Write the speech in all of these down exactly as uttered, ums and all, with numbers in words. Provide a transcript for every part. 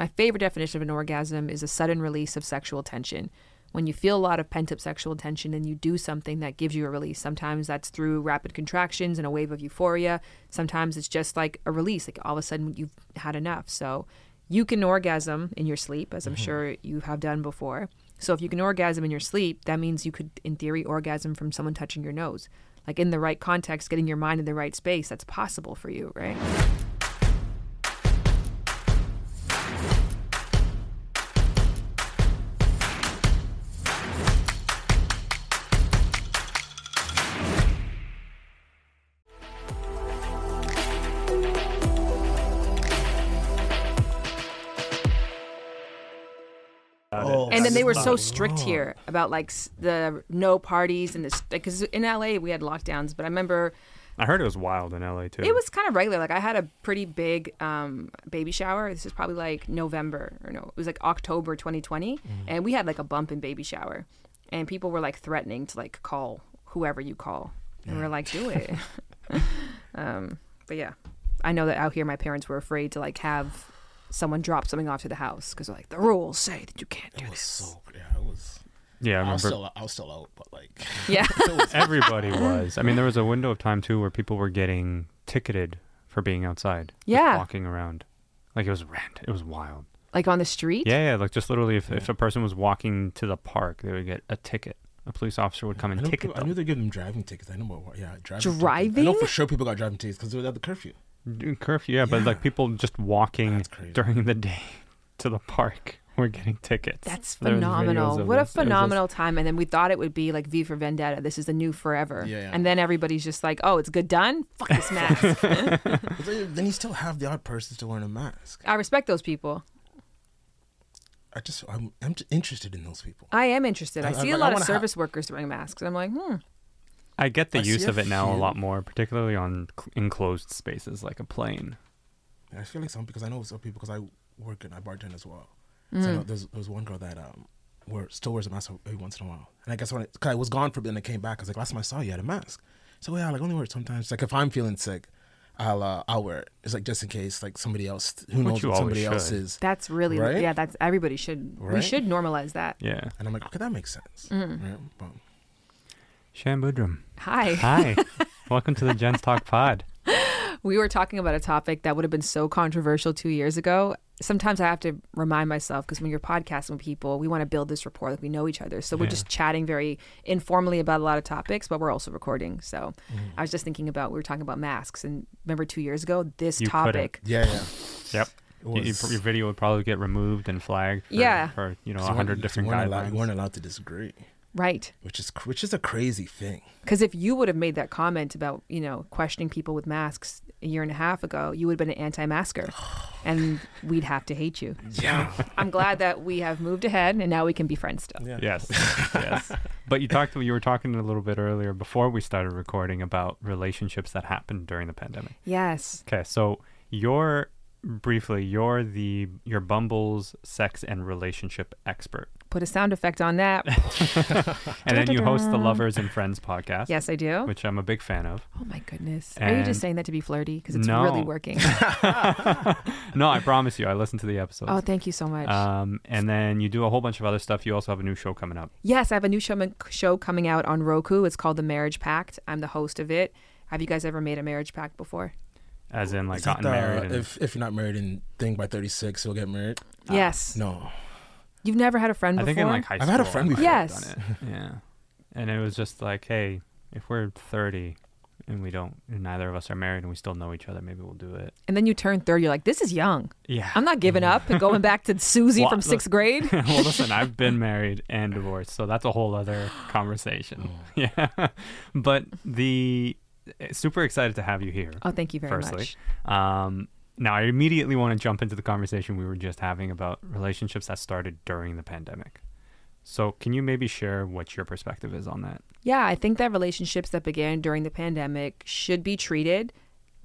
My favorite definition of an orgasm is a sudden release of sexual tension. When you feel a lot of pent-up sexual tension and you do something that gives you a release, sometimes that's through rapid contractions and a wave of euphoria. Sometimes it's just like a release, like all of a sudden you've had enough. So you can orgasm in your sleep, as I'm mm-hmm. sure you have done before. So if you can orgasm in your sleep, that means you could, in theory, orgasm from someone touching your nose. Like in the right context, getting your mind in the right space, that's possible for you, right? And then they were so strict here about like the no parties and this, because in L A we had lockdowns, but I remember I heard it was wild in L A too. It was kind of regular. Like I had a pretty big um, baby shower. This is probably like November or no, it was like October twenty twenty. Mm-hmm. And we had like a bump in baby shower and people were like threatening to like call whoever you call. And yeah. we we're like, do it. um, but yeah, I know that out here my parents were afraid to like have someone dropped something off to the house because like the rules say that you can't do it was this. So, yeah, it was. Yeah, I remember. I was still, I was still out, but like. Yeah. was, everybody was. I mean, there was a window of time too where people were getting ticketed for being outside. Yeah. Like, walking around, like it was random. It was wild. Like on the street. Yeah, yeah. Like just literally, if yeah. if a person was walking to the park, they would get a ticket. A police officer would come and ticket people, them. I knew they give them driving tickets. I know what. Yeah, driving. Driving. Tickets. I know for sure people got driving tickets because they were at the curfew. Curfew, yeah, yeah, but like people just walking during the day to the park were getting tickets. That's phenomenal. What a this. phenomenal just... time. And then we thought it would be like V for Vendetta. This is the new forever. Yeah, yeah. And then everybody's just like, oh, it's good done? Fuck this mask. Then you still have the odd person still wearing a mask. I respect those people. I just, I'm, I'm interested in those people. I am interested. I, I see I, a lot of service ha- workers wearing masks. And I'm like, hmm. I get the I use of it now few. a lot more, particularly on cl- enclosed spaces like a plane. Yeah, I feel like some, because I know some people, because I work and I bartend as well. Mm. So I know there's, there's one girl that um, wear, still wears a mask every once in a while. And I guess when I, cause I was gone for a bit and I came back, I was like, last time I saw you had a mask. So yeah, I like, only wear it sometimes. It's like if I'm feeling sick, I'll uh, I'll wear it. It's like just in case, like somebody else, who Which knows what somebody should. else is. That's really, right? yeah, that's, everybody should, right? We should normalize that. Yeah. And I'm like, okay, that makes sense. Mm. Right? But, Shan Boodram. Hi. Hi. Welcome to the Gent's Talk pod. We were talking about a topic that would have been so controversial two years ago. Sometimes I have to remind myself, because when you're podcasting with people, we want to build this rapport, like we know each other. So yeah. we're just chatting very informally about a lot of topics, but we're also recording. So mm. I was just thinking about, we were talking about masks. And remember two years ago, this you topic. Yeah, yeah. Yep. Was, your, your video would probably get removed and flagged for, yeah. for you know, one hundred different guidelines. Allowed, you weren't allowed to disagree. Right. Which is which is a crazy thing. Because if you would have made that comment about, you know, questioning people with masks a year and a half ago, you would have been an anti-masker and we'd have to hate you. Yeah. I'm glad that we have moved ahead and now we can be friends still. Yeah. Yes. Yes. But you talked to, you were talking a little bit earlier before we started recording about relationships that happened during the pandemic. Yes. Okay. So you're briefly, you're the your Bumble's sex and relationship expert. Put a sound effect on that. And then you host the Lovers and Friends podcast. Yes, I do. Which I'm a big fan of. Oh, my goodness. And are you just saying that to be flirty? Because it's no. really working. No, I promise you. I listened to the episodes. Oh, thank you so much. Um, and then you do a whole bunch of other stuff. You also have a new show coming up. Yes, I have a new show, show coming out on Roku. It's called The Marriage Pact. I'm the host of it. Have you guys ever made a marriage pact before? As in, like, Is gotten the, married? And... If, if you're not married and thing by thirty-six, you'll get married? Yes. Uh, no. You've never had a friend before? I think in like high school. I've had a friend before. Yes. Done it. Yeah. And it was just like, hey, if we're thirty and we don't, and neither of us are married and we still know each other, maybe we'll do it. And then you turn thirty, you're like, this is young. Yeah. I'm not giving up and going back to Susie well, from sixth grade. Well, listen, I've been married and divorced, so that's a whole other conversation. Oh. Yeah. But the, super excited to have you here. Oh, thank you very firstly. much. Um, Now, I immediately want to jump into the conversation we were just having about relationships that started during the pandemic. So can you maybe share what your perspective is on that? Yeah, I think that relationships that began during the pandemic should be treated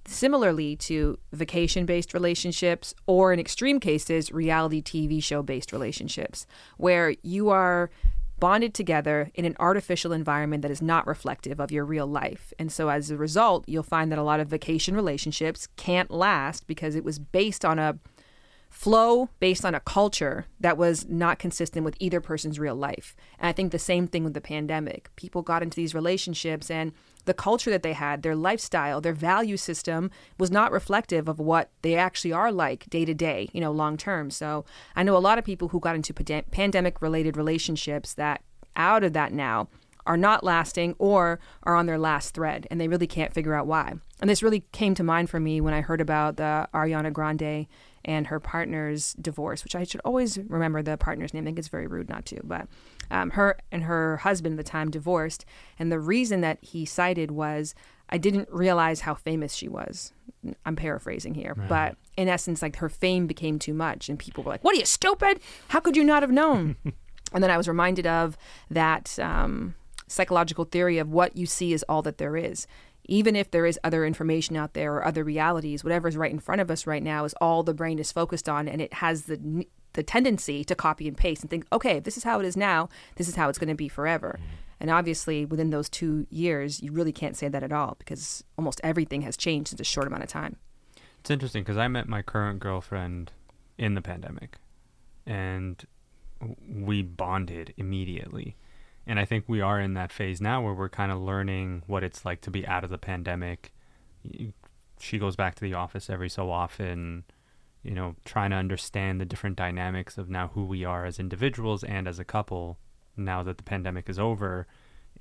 similarly to vacation-based relationships or, in extreme cases, reality T V show-based relationships, where you are bonded together in an artificial environment that is not reflective of your real life. And so as a result, you'll find that a lot of vacation relationships can't last because it was based on a flow based on a culture that was not consistent with either person's real life. And I think the same thing with the pandemic. People got into these relationships and the culture that they had, their lifestyle, their value system was not reflective of what they actually are like day to day, you know, long term. So I know a lot of people who got into pandem- pandemic related relationships that out of that now are not lasting or are on their last thread and they really can't figure out why. And this really came to mind for me when I heard about the Ariana Grande and her partner's divorce, which I should always remember the partner's name. I think it's very rude not to, but um, her and her husband at the time divorced. And the reason that he cited was, I didn't realize how famous she was. I'm paraphrasing here, right. But in essence, like her fame became too much and people were like, what are you, stupid? How could you not have known? And then I was reminded of that um, psychological theory of what you see is all that there is. Even if there is other information out there or other realities, whatever is right in front of us right now is all the brain is focused on, and it has the the tendency to copy and paste and think, okay, if this is how it is now, this is how it's going to be forever. Mm-hmm. And obviously, within those two years, you really can't say that at all because almost everything has changed in a short amount of time. It's interesting because I met my current girlfriend in the pandemic, and we bonded immediately. And I think we are in that phase now where we're kind of learning what it's like to be out of the pandemic. She goes back to the office every so often, you know, trying to understand the different dynamics of now who we are as individuals and as a couple now that the pandemic is over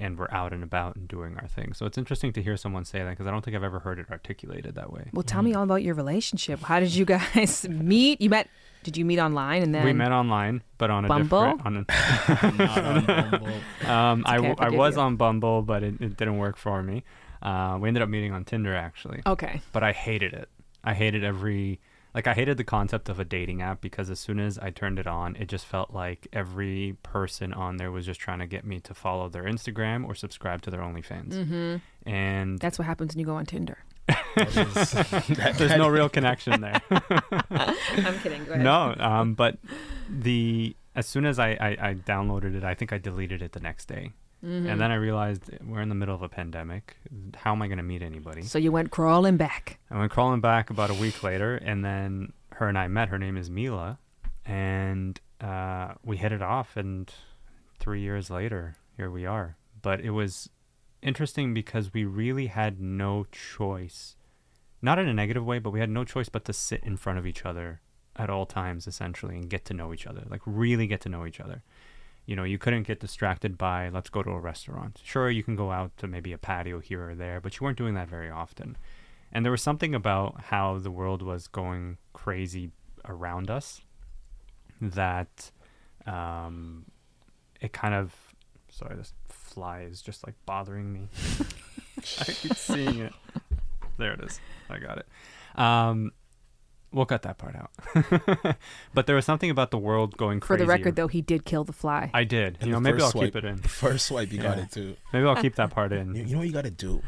and we're out and about and doing our thing. So it's interesting to hear someone say that because I don't think I've ever heard it articulated that way. Well, tell mm-hmm. me all about your relationship. How did you guys meet? You met... Did you meet online and then we met online, but on a Bumble? different. On a, not on Bumble. um, I, okay, I, I was you. on Bumble, but it, it didn't work for me. Uh, we ended up meeting on Tinder actually. Okay. But I hated it. I hated every like I hated the concept of a dating app because as soon as I turned it on, it just felt like every person on there was just trying to get me to follow their Instagram or subscribe to their OnlyFans. Mm-hmm. And that's what happens when you go on Tinder. is, there's no real connection there. I'm kidding. Go ahead. No, um, but the as soon as I, I, I downloaded it, I think I deleted it the next day. Mm-hmm. And then I realized we're in the middle of a pandemic. How am I going to meet anybody? So you went crawling back. I went crawling back about a week later. And then her and I met. Her name is Mila. And uh, we hit it off. And three years later, here we are. But it was interesting because we really had no choice, not in a negative way, but we had no choice but to sit in front of each other at all times, essentially, and get to know each other, like really get to know each other. You know, you couldn't get distracted by, let's go to a restaurant. Sure, you can go out to maybe a patio here or there, but you weren't doing that very often. And there was something about how the world was going crazy around us that um, it kind of, sorry, this fly is just like bothering me. I keep seeing it. There it is. I got it. Um, we'll cut that part out. But there was something about the world going crazy. For the record, though, he did kill the fly. I did. And you know, maybe I'll swipe, keep it in. The first swipe, you yeah. got it too. Maybe I'll keep that part in. You, you know what you got to do?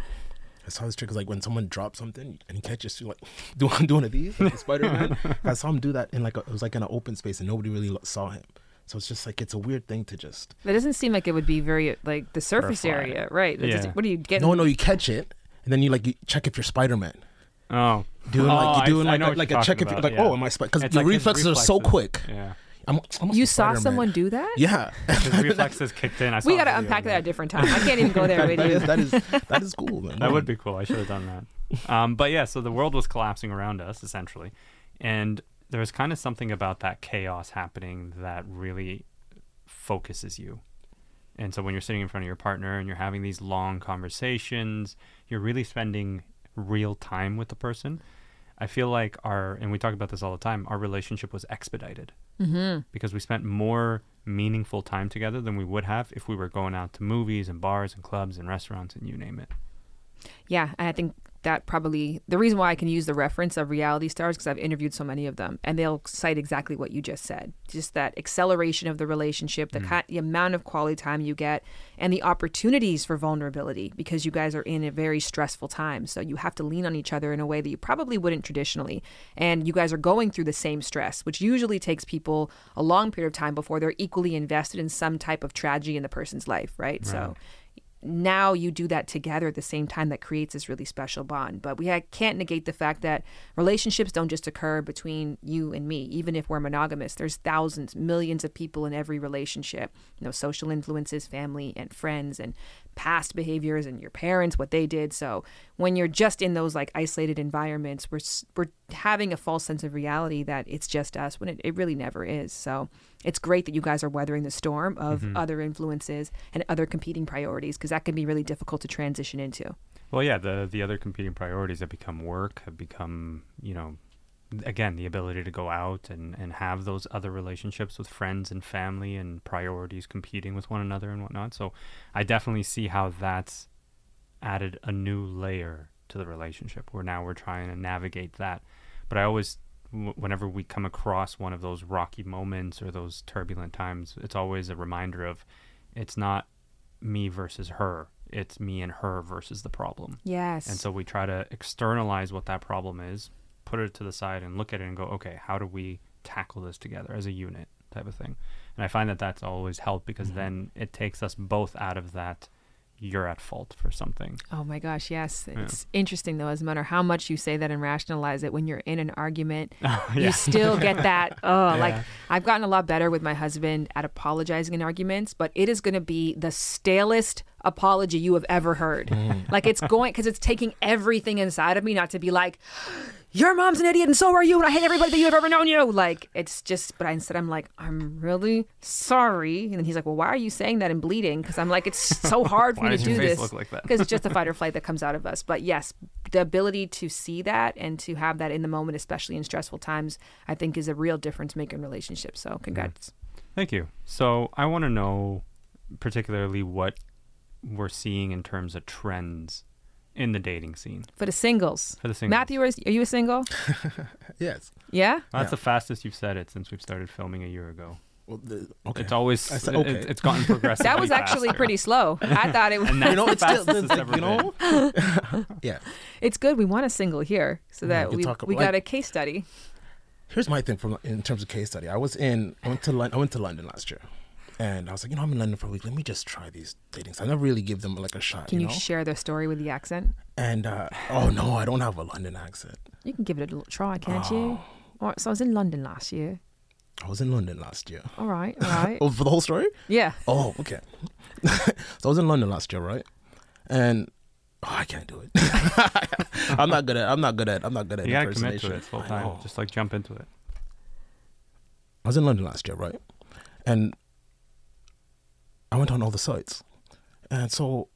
That's how this trick is like when someone drops something and he catches you like, do I'm doing one of these, like Spider-Man. I saw him do that in like a, it was like in an open space and nobody really saw him. So it's just like, it's a weird thing to just... That doesn't seem like it would be very, like, the surface area, right? Yeah. Just, what do you get? No, no, you catch it, and then you, like, you check if you're Spider-Man. Oh. Doing, oh, like, you're doing, I, like, I a, like a check about. if you're, like, yeah. oh, am I Spider-Man? Because the like reflexes, reflexes are so quick. Yeah. I'm, I'm you saw Spider-Man. Someone do that? Yeah. His reflexes kicked in. I saw we got to unpack that a different time. I can't even go there with you. That is, that is, that is cool, man. That would be cool. I should have done that. Um, but, yeah, so the world was collapsing around us, essentially. And... there was kind of something about that chaos happening that really focuses you. And so when you're sitting in front of your partner and you're having these long conversations, you're really spending real time with the person. I feel like our, and we talk about this all the time, our relationship was expedited mm-hmm. because we spent more meaningful time together than we would have if we were going out to movies and bars and clubs and restaurants and you name it. Yeah, I think that probably the reason why I can use the reference of reality stars because I've interviewed so many of them and they'll cite exactly what you just said, just that acceleration of the relationship, the, mm. ca- the amount of quality time you get and the opportunities for vulnerability because you guys are in a very stressful time. So you have to lean on each other in a way that you probably wouldn't traditionally. And you guys are going through the same stress, which usually takes people a long period of time before they're equally invested in some type of tragedy in the person's life. Right. right. So now you do that together at the same time, that creates this really special bond. But we ha- can't negate the fact that relationships don't just occur between you and me, even if we're monogamous. There's thousands, millions of people in every relationship, you know, social influences, family and friends and past behaviors and your parents, what they did. So when you're just in those like isolated environments, we're, we're having a false sense of reality that it's just us when it, it really never is. So it's great that you guys are weathering the storm of mm-hmm. other influences and other competing priorities, because that can be really difficult to transition into. Well, yeah, the the other competing priorities have become work, have become, you know, again, the ability to go out and, and have those other relationships with friends and family and priorities competing with one another and whatnot. So I definitely see how that's added a new layer to the relationship where now we're trying to navigate that. But I always, w- whenever we come across one of those rocky moments or those turbulent times, it's always a reminder of it's not me versus her. It's me and her versus the problem. Yes. And so we try to externalize what that problem is, put it to the side and look at it and go, okay, how do we tackle this together as a unit type of thing? And I find that that's always helped, because mm-hmm. then it takes us both out of that you're at fault for something. Oh my gosh, yes. Yeah. It's interesting though, as no matter how much you say that and rationalize it, when you're in an argument, oh, yeah. you still get that. Oh, yeah. Like I've gotten a lot better with my husband at apologizing in arguments, but it is going to be the stalest apology you have ever heard. Mm. Like it's going, because it's taking everything inside of me not to be like, your mom's an idiot and so are you and I hate everybody that you've ever known you. Like it's just, but I, instead I'm like, I'm really sorry. And then he's like, well, why are you saying that and bleeding? Because I'm like, it's so hard for me to do this. Why does your face look like that? Because it's just the fight or flight that comes out of us. But yes, the ability to see that and to have that in the moment, especially in stressful times, I think is a real difference making relationships. So congrats. Mm-hmm. Thank you. So I want to know particularly what we're seeing in terms of trends in the dating scene. For the singles. For the singles. Matthew, are you a single? Yes. Yeah? Well, that's yeah. the fastest you've said it since we've started filming a year ago. Well, the, okay. It's always, said, okay. it, it's gotten progressively That was actually faster. Pretty slow. I thought it was. And that's you know, the it's fastest still, it's like, ever you know? Yeah. It's good. We want a single here so that yeah, we, we got like, a case study. Here's my thing from in terms of case study. I was in, I went to, Lon- I went to London last year. And I was like, you know, I'm in London for a week. Let me just try these datings. I never really give them like a shot. Can you, know? you share their story with the accent? And uh, oh no, I don't have a London accent. You can give it a little try, can't oh. you? All right. So I was in London last year. I was in London last year. All right, all right. Oh, for the whole story? Yeah. Oh, okay. So I was in London last year, right? And oh, I can't do it. I'm not good at. I'm not good at. I'm not good at. You gotta commit to it full time. Just like jump into it. I was in London last year, right? And I went on all the sites, and so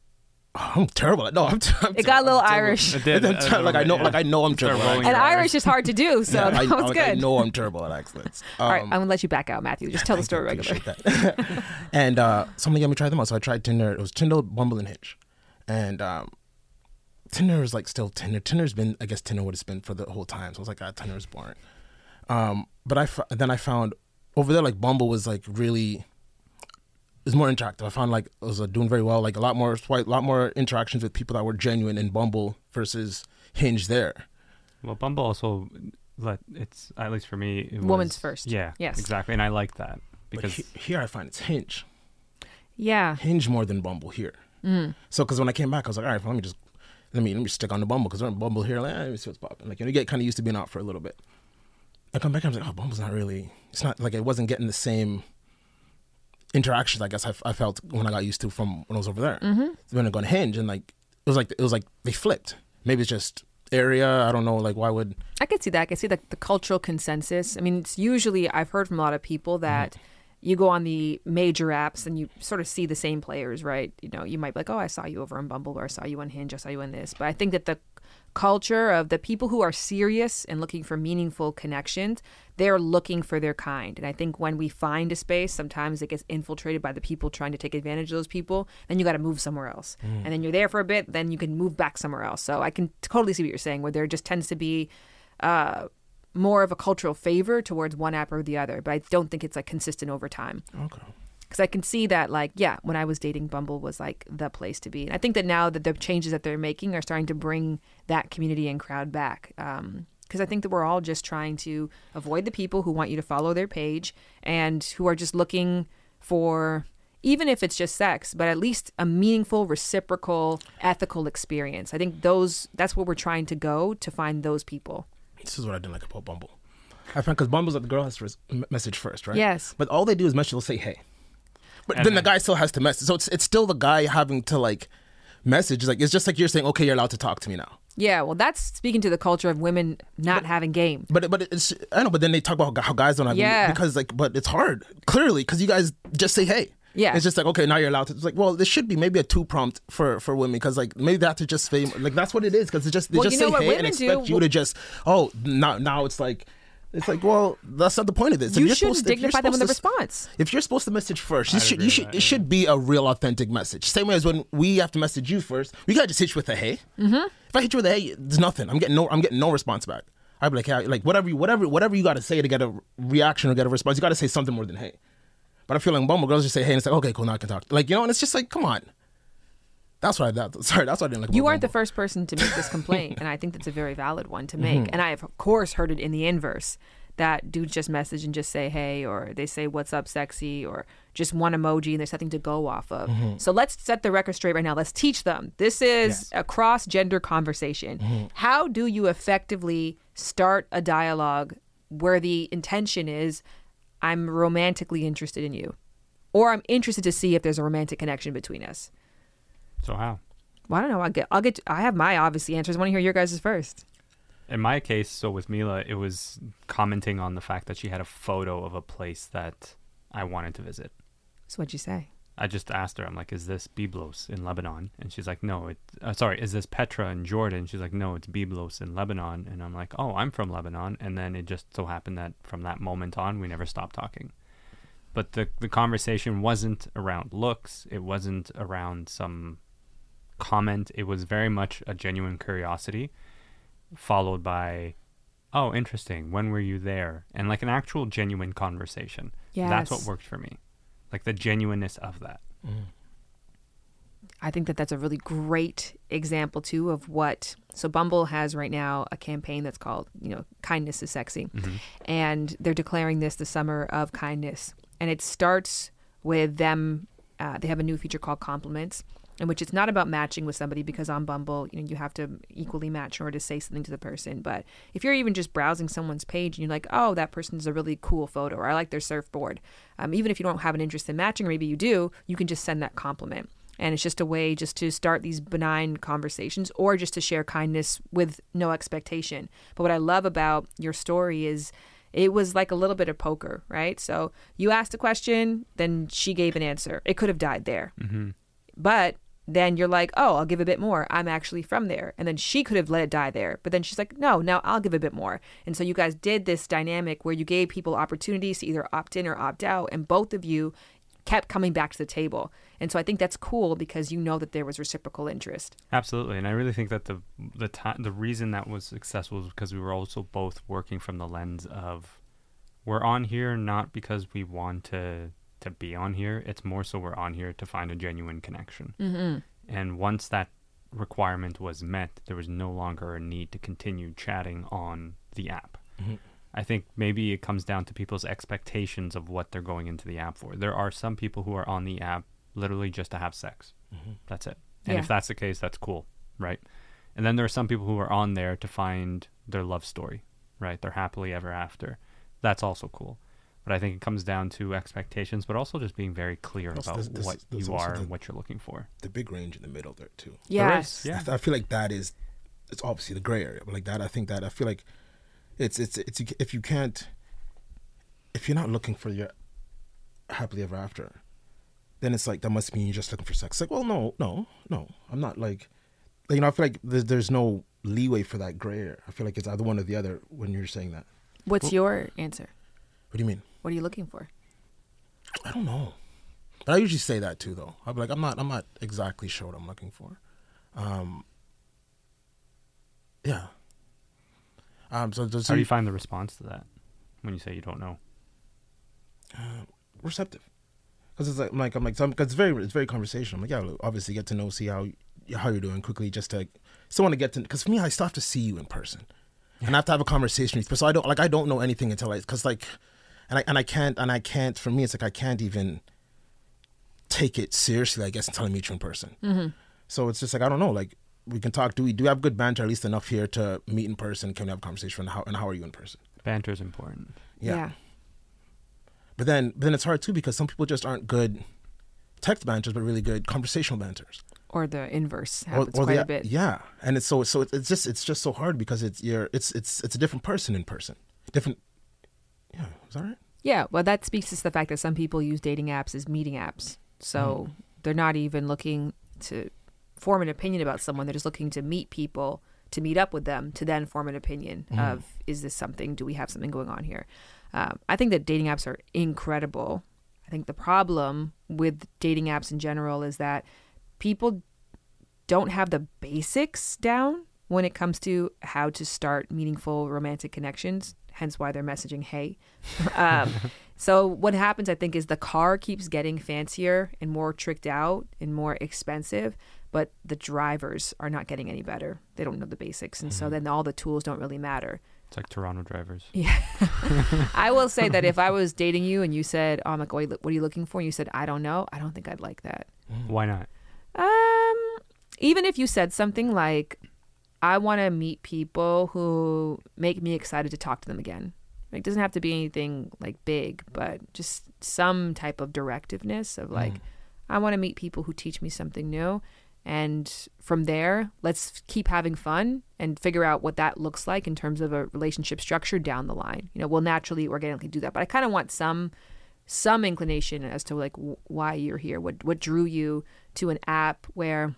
oh, I'm terrible. No, I'm. T- I'm it t- got a little I'm Irish. It did. Ter- uh, like I know, yeah. like I know, I'm terrible. And Irish is hard to do, so yeah, that I, was I, good. I know I'm terrible at accents. Um, all right, I'm gonna let you back out, Matthew. Just tell the story regularly. And uh, somebody let me try them out, so I tried Tinder. It was Tinder, Bumble, and Hinge, and um, Tinder is like still Tinder. Tinder's been, I guess, Tinder what it's been for the whole time. So I was like, ah, Tinder is boring. Um, but I f- then I found over there like Bumble was like really. It's more interactive. I found like I was uh, doing very well, like a lot more, a lot more interactions with people that were genuine in Bumble versus Hinge there. Well, Bumble also, let it's at least for me, it was, woman's first. Yeah, yes, exactly, and I like that because he, here I find it's Hinge. Yeah, Hinge more than Bumble here. Mm. So because when I came back, I was like, all right, well, let me just let me let me stick on the Bumble because I'm Bumble here. Like, eh, let me see what's popping. Like, you know, you get kind of used to being out for a little bit. I come back, and I was like, oh, Bumble's not really. It's not like I wasn't getting the same interactions, I guess, I, I felt when I got used to from when I was over there. Mm-hmm. When I got Hinge and like it was like it was like they flipped. Maybe it's just area. I don't know. Like why would I could see that? I could see the, the cultural consensus. I mean, it's usually I've heard from a lot of people that. Mm-hmm. You go on the major apps and you sort of see the same players, right? You know, you might be like, oh, I saw you over on Bumble or I saw you on Hinge, I saw you on this. But I think that the culture of the people who are serious and looking for meaningful connections, they're looking for their kind. And I think when we find a space, sometimes it gets infiltrated by the people trying to take advantage of those people. Then you got to move somewhere else. Mm. And then you're there for a bit, then you can move back somewhere else. So I can totally see what you're saying, where there just tends to be... Uh, more of a cultural favor towards one app or the other, but I don't think it's like consistent over time. Okay. Because I can see that like, yeah, when I was dating, Bumble was like the place to be. And I think that now that the changes that they're making are starting to bring that community and crowd back. Um, because I think that we're all just trying to avoid the people who want you to follow their page and who are just looking for even if it's just sex, but at least a meaningful, reciprocal, ethical experience. I think those that's where we're trying to go to find those people. This is what I didn't like about Bumble. I find because Bumble's like the girl has to message first, right? Yes. But all they do is message, they'll say, hey. But and then the guy still has to message. So it's it's still the guy having to like message. Like it's just like you're saying, okay, you're allowed to talk to me now. Yeah, well, that's speaking to the culture of women not but, having game. But but it's I know, but then they talk about how guys don't have yeah. game because like, but it's hard clearly because you guys just say hey. Yeah, it's just like okay, now you're allowed to. It's like, well, there should be maybe a two prompt for, for women because like maybe that's just fame. Like that's what it is because it just they well, just you know say hey and expect do, you well, to just oh now now it's like it's like well that's not the point of this. You should dignify them with a response. If you're supposed to message first, you should you should that, it yeah. should be a real authentic message. Same way as when we have to message you first, we gotta just hit you with a hey. Mm-hmm. If I hit you with a hey, there's nothing. I'm getting no I'm getting no response back. I'd be like hey, like whatever you whatever whatever you gotta say to get a reaction or get a response, you gotta say something more than hey. But I feel like Bumble girls just say, hey, and it's like, okay, cool, now I can talk. Like, you know, and it's just like, come on. That's why I, that, sorry, that's why I didn't like You aren't Bumble. The first person to make this complaint, and I think that's a very valid one to make. Mm-hmm. And I have, of course, heard it in the inverse, that dudes just message and just say, hey, or they say, what's up, sexy, or just one emoji, and there's nothing to go off of. Mm-hmm. So let's set the record straight right now. Let's teach them. This is yes. a cross-gender conversation. Mm-hmm. How do you effectively start a dialogue where the intention is, I'm romantically interested in you, or I'm interested to see if there's a romantic connection between us. So how? Well, I don't know. I'll get, I'll get, I have my obviously answers. I want to hear your guys' first. In my case, so with Mila, it was commenting on the fact that she had a photo of a place that I wanted to visit. So what'd you say? I just asked her, I'm like, is this Byblos in Lebanon? And she's like, no, it, uh, sorry, is this Petra in Jordan? She's like, no, it's Byblos in Lebanon. And I'm like, oh, I'm from Lebanon. And then it just so happened that from that moment on, we never stopped talking. But the, the conversation wasn't around looks. It wasn't around some comment. It was very much a genuine curiosity followed by, oh, interesting. When were you there? And like an actual genuine conversation. Yes. That's what worked for me. Like the genuineness of that. Mm. I think that that's a really great example too of what, so Bumble has right now a campaign that's called, you know, Kindness is Sexy. Mm-hmm. And they're declaring this the summer of kindness. And it starts with them, uh, they have a new feature called Compliments, in which it's not about matching with somebody because on Bumble, you know, you have to equally match in order to say something to the person. But if you're even just browsing someone's page and you're like, oh, that person's a really cool photo, or I like their surfboard. Um, even if you don't have an interest in matching, or maybe you do, you can just send that compliment. And it's just a way just to start these benign conversations or just to share kindness with no expectation. But what I love about your story is it was like a little bit of poker, right? So you asked a question, then she gave an answer. It could have died there. Mm-hmm. But then you're like, oh, I'll give a bit more. I'm actually from there. And then she could have let it die there. But then she's like, no, now I'll give a bit more. And so you guys did this dynamic where you gave people opportunities to either opt in or opt out. And both of you kept coming back to the table. And so I think that's cool because you know that there was reciprocal interest. Absolutely. And I really think that the the ta- the reason that was successful was because we were also both working from the lens of we're on here not because we want to to be on here. It's more so we're on here to find a genuine connection. Mm-hmm. And once that requirement was met, there was no longer a need to continue chatting on the app. Mm-hmm. I think maybe it comes down to people's expectations of what they're going into the app for. There are some people who are on the app literally just to have sex. Mm-hmm. That's it. And yeah. if that's the case, that's cool, right? And then there are some people who are on there to find their love story, right? Their happily ever after. That's also cool. But I think it comes down to expectations, but also just being very clear also, about there's, there's, what there's you are the, and what you're looking for. The big range in the middle there, too. Yes. There is, yeah. I feel like that is, it's obviously the gray area. But like that, I think that, I feel like it's, it's, it's, if you can't, if you're not looking for your happily ever after, then it's like, that must mean you're just looking for sex. It's like, well, no, no, no. I'm not like, you know, I feel like there's, there's no leeway for that gray area. I feel like it's either one or the other when you're saying that. What's well, your answer? What do you mean? What are you looking for? I don't know. But I usually say that too, though. I'll be like, I'm not, I'm not exactly sure what I'm looking for. Um, yeah. Um, so, so how do you find the response to that when you say you don't know? Uh, receptive, because it's like I'm like I'm like because it's very it's very conversational. I'm like, yeah, obviously get to know, see how how you're doing quickly, just to still want to get to because for me I still have to see you in person, yeah. and I have to have a conversation with you. So I don't like I don't know anything until I because like. And I and I can't and I can't for me it's like I can't even take it seriously, I guess, until I meet you in person. Mm-hmm. So it's just like, I don't know, like, we can talk. Do we do we have good banter, at least enough here to meet in person? Can we have a conversation? And how, and how are you in person? Banter is important. Yeah. yeah. But then but then it's hard, too, because some people just aren't good text banters, but really good conversational banters. Or the inverse happens or, or quite the, a bit. Yeah. And it's so so it's just it's just so hard because it's you're it's it's it's a different person in person. Different. Yeah. Is that right? Yeah. Well, that speaks to the fact that some people use dating apps as meeting apps. So mm. they're not even looking to form an opinion about someone. They're just looking to meet people, to meet up with them, to then form an opinion mm. of, is this something? Do we have something going on here? Um, I think that dating apps are incredible. I think the problem with dating apps in general is that people don't have the basics down when it comes to how to start meaningful romantic connections, hence why they're messaging, hey. Um, so what happens, I think, is the car keeps getting fancier and more tricked out and more expensive, but the drivers are not getting any better. They don't know the basics. And mm-hmm. so then all the tools don't really matter. It's like Toronto drivers. Yeah. I will say that if I was dating you and you said, oh, I'm like, what are you looking for? And you said, I don't know. I don't think I'd like that. Why not? Um, even if you said something like, I want to meet people who make me excited to talk to them again. Like, it doesn't have to be anything like big, but just some type of directiveness of like, mm. I want to meet people who teach me something new. And from there, let's keep having fun and figure out what that looks like in terms of a relationship structure down the line. You know, we'll naturally, organically do that. But I kind of want some some inclination as to like w- why you're here, what what drew you to an app where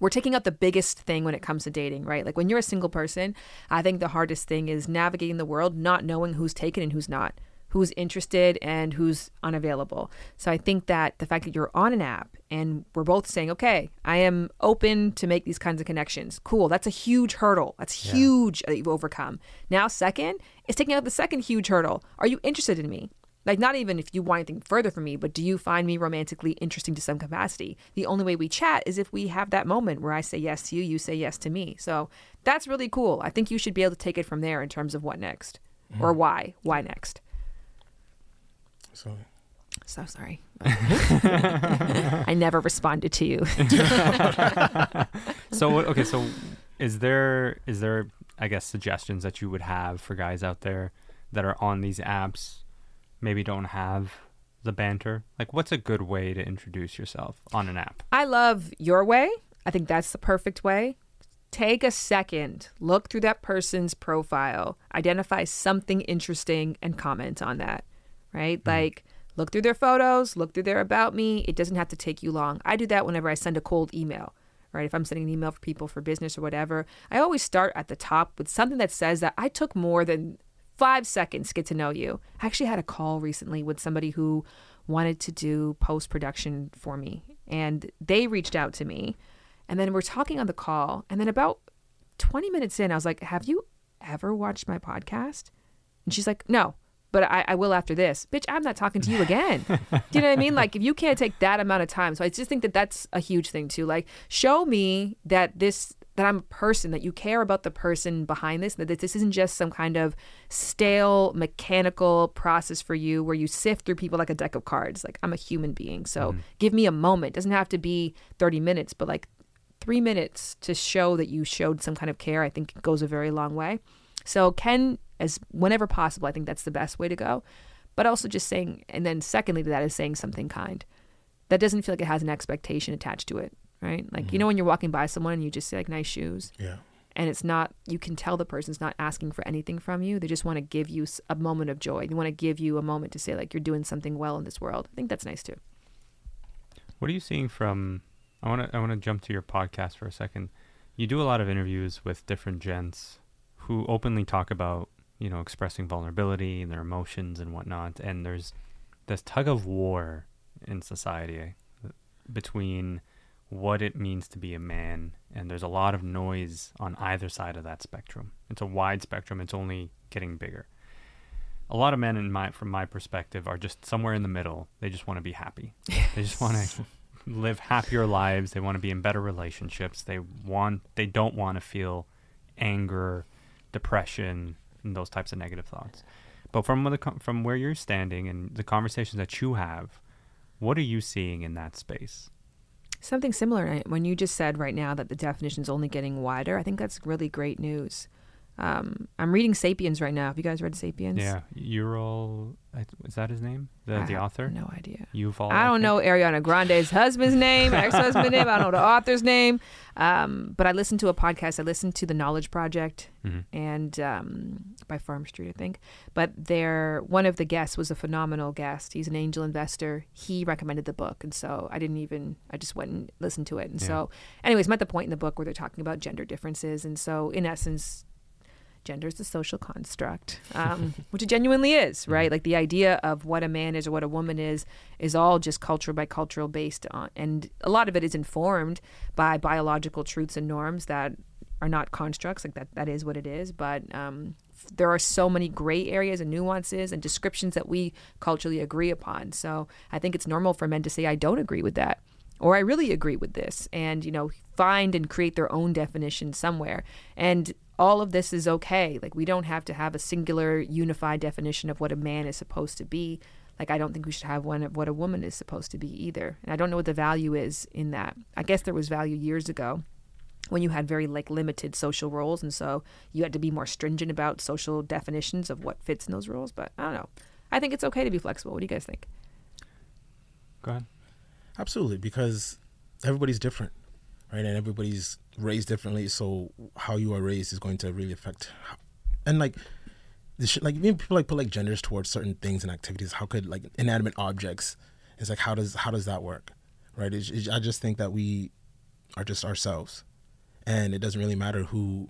we're taking up the biggest thing when it comes to dating, right? Like when you're a single person, I think the hardest thing is navigating the world, not knowing who's taken and who's not, who's interested and who's unavailable. So I think that the fact that you're on an app and we're both saying, okay, I am open to make these kinds of connections. Cool. That's a huge hurdle. That's yeah. huge that you've overcome. Now, second is taking out the second huge hurdle. Are you interested in me? Like, not even if you want anything further from me, but do you find me romantically interesting to some capacity? The only way we chat is if we have that moment where I say yes to you, you say yes to me. So that's really cool. I think you should be able to take it from there in terms of what next mm. or why, why next. So, so sorry. I never responded to you. So, okay. So is there, is there, I guess, suggestions that you would have for guys out there that are on these apps, maybe don't have the banter? Like, what's a good way to introduce yourself on an app? I love your way. I think that's the perfect way. Take a second, look through that person's profile, identify something interesting and comment on that, right? Mm. Like, look through their photos, look through their about me. It doesn't have to take you long. I do that whenever I send a cold email, right? If I'm sending an email for people for business or whatever, I always start at the top with something that says that I took more than Five seconds, get to know you. I actually had a call recently with somebody who wanted to do post-production for me. And they reached out to me. And then we're talking on the call. And then about twenty minutes in, I was like, have you ever watched my podcast? And she's like, no, but I, I will after this. Bitch, I'm not talking to you again. Do you know what I mean? Like, if you can't take that amount of time. So I just think that that's a huge thing too. Like, show me that this... that I'm a person, that you care about the person behind this, that this isn't just some kind of stale mechanical process for you where you sift through people like a deck of cards. Like, I'm a human being, so mm. give me a moment. It doesn't have to be thirty minutes, but like three minutes to show that you showed some kind of care, I think goes a very long way. So can, as whenever possible, I think that's the best way to go. But also just saying, and then secondly to that is saying something kind. That doesn't feel like it has an expectation attached to it. Right? Like, mm-hmm. you know, when you're walking by someone and you just say like, nice shoes. Yeah. And it's not, you can tell the person's not asking for anything from you. They just want to give you a moment of joy. They want to give you a moment to say like, you're doing something well in this world. I think that's nice too. What are you seeing from, I want to, I want to jump to your podcast for a second. You do a lot of interviews with different gents who openly talk about, you know, expressing vulnerability and their emotions and whatnot. And there's this tug of war in society between what it means to be a man, and there's a lot of noise on either side of that spectrum. It's a wide spectrum. It's only getting bigger. A lot of men, in my from my perspective, are just somewhere in the middle. They just want to be happy. Yes. They just want to live happier lives. They want to be in better relationships. They want they don't want to feel anger, depression, and those types of negative thoughts. But from the from where you're standing and the conversations that you have, What are you seeing in that space? Something similar. When you just said right now that the definition is only getting wider, I think that's really great news. Um, I'm reading Sapiens right now. Have you guys read Sapiens? Yeah. Yuval, is that his name? The, the author? No idea. Yuval. I don't know Ariana Grande's husband's name, ex-husband's name. I don't know the author's name. Um, but I listened to a podcast. I listened to The Knowledge Project, mm-hmm. and um, by Farnam Street, I think. But there, one of the guests was a phenomenal guest. He's an angel investor. He recommended the book. And so I didn't even, I just went and listened to it. And yeah. so anyways, I'm at the point in the book where they're talking about gender differences. And so in essence, gender is a social construct, um, which it genuinely is, right? Like the idea of what a man is or what a woman is, is all just culture by cultural based on, and a lot of it is informed by biological truths and norms that are not constructs, like that, that is what it is. But um, there are so many gray areas and nuances and descriptions that we culturally agree upon. So I think it's normal for men to say, I don't agree with that, or I really agree with this, and, you know, find and create their own definition somewhere. And all of this is okay. Like, we don't have to have a singular unified definition of what a man is supposed to be. Like, I don't think we should have one of what a woman is supposed to be either. And I don't know what the value is in that. I guess there was value years ago when you had very like limited social roles. And so you had to be more stringent about social definitions of what fits in those roles. But I don't know. I think it's okay to be flexible. What do you guys think? Go ahead. Absolutely. Because everybody's different, right? And everybody's raised differently, so how you are raised is going to really affect how, and like the shit, like even people like put like genders towards certain things and activities. How could like inanimate objects? It's like how does how does that work, right? It's, it's, I just think that we are just ourselves, and it doesn't really matter who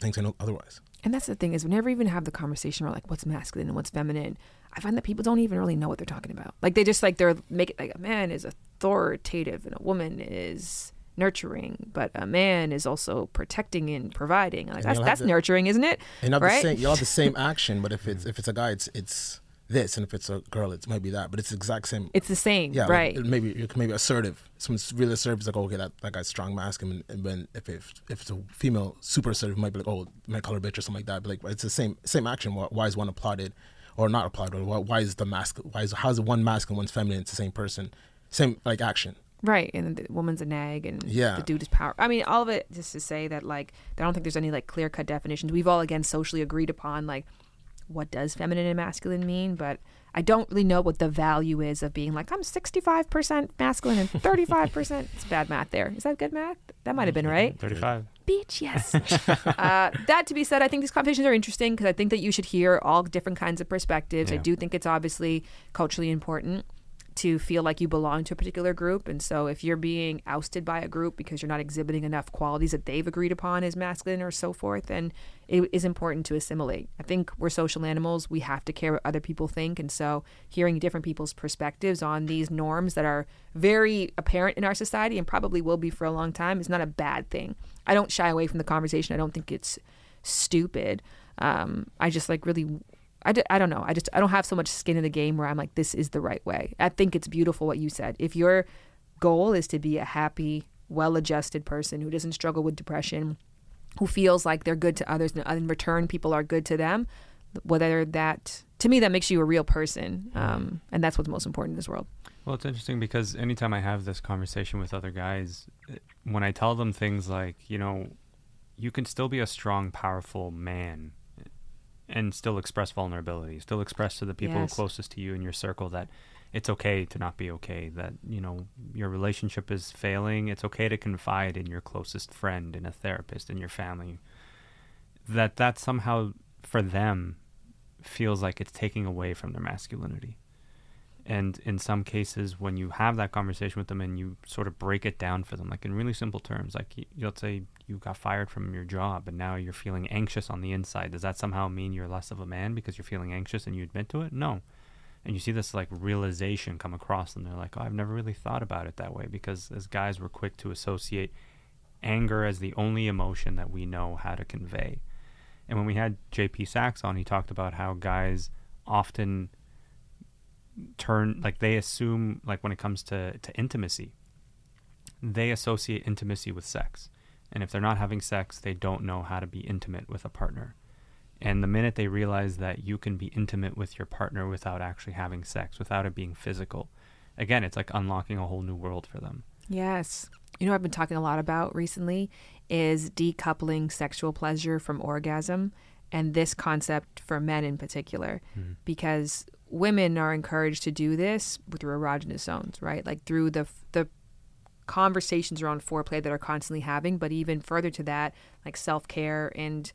thinks otherwise. And that's the thing, is we never even have the conversation about like what's masculine and what's feminine. I find that people don't even really know what they're talking about. Like they just like they're make it like a man is authoritative and a woman is nurturing, but a man is also protecting and providing. Like, and that's that's the, nurturing, isn't it? And right? the same, you'll have the same action, but if it's if it's a guy, it's it's this, and if it's a girl, it might be that. But it's the exact same. It's the same, yeah, right? Like, maybe you can maybe assertive. Someone's really assertive is like, oh, okay, that, that guy's strong masculine. And then if if if it's a female, super assertive, might be like, oh, my color bitch or something like that. But like, it's the same same action. Why, why is one applauded or not applauded? Or why is the masculine? Why is how's one masculine, one's feminine? It's the same person, same like action. Right, and the woman's a nag, and yeah. the dude is power. I mean, all of it just to say that, like, I don't think there's any, like, clear-cut definitions. We've all, again, socially agreed upon, like, what does feminine and masculine mean? But I don't really know what the value is of being like, I'm sixty-five percent masculine and thirty-five percent. It's bad math there. Is that good math? That might have been right. thirty-five. Bitch, yes. uh, that to be said, I think these conversations are interesting because I think that you should hear all different kinds of perspectives. Yeah. I do think it's obviously culturally important to feel like you belong to a particular group. And so if you're being ousted by a group because you're not exhibiting enough qualities that they've agreed upon as masculine or so forth, then it is important to assimilate. I think we're social animals. We have to care what other people think. And so hearing different people's perspectives on these norms that are very apparent in our society and probably will be for a long time is not a bad thing. I don't shy away from the conversation. I don't think it's stupid. Um, I just like really... I, d- I don't know. I just, I don't have so much skin in the game where I'm like, this is the right way. I think it's beautiful what you said. If your goal is to be a happy, well-adjusted person who doesn't struggle with depression, who feels like they're good to others and in return people are good to them, whether that, to me, that makes you a real person. Um, and that's what's most important in this world. Well, it's interesting because anytime I have this conversation with other guys, when I tell them things like, you know, you can still be a strong, powerful man and still express vulnerability, still express to the people yes. closest to you in your circle that it's okay to not be okay, that, you know, your relationship is failing. It's okay to confide in your closest friend, in a therapist, in your family. That that somehow, for them, feels like it's taking away from their masculinity. And in some cases, when you have that conversation with them and you sort of break it down for them, like in really simple terms, like let's say you got fired from your job and now you're feeling anxious on the inside. Does that somehow mean you're less of a man because you're feeling anxious and you admit to it? No. And you see this like realization come across them. They're like, oh, I've never really thought about it that way, because as guys, we're quick to associate anger as the only emotion that we know how to convey. And when we had J P Saxe on, he talked about how guys often turn, like they assume, like when it comes to to intimacy, they associate intimacy with sex, and if they're not having sex, they don't know how to be intimate with a partner. And the minute they realize that you can be intimate with your partner without actually having sex, without it being physical, again, it's like unlocking a whole new world for them. Yes. You know what I've been talking a lot about recently is decoupling sexual pleasure from orgasm, and this concept for men in particular, mm-hmm. because women are encouraged to do this through erogenous zones, right? Like through the the conversations around foreplay that are constantly having, but even further to that, like self-care and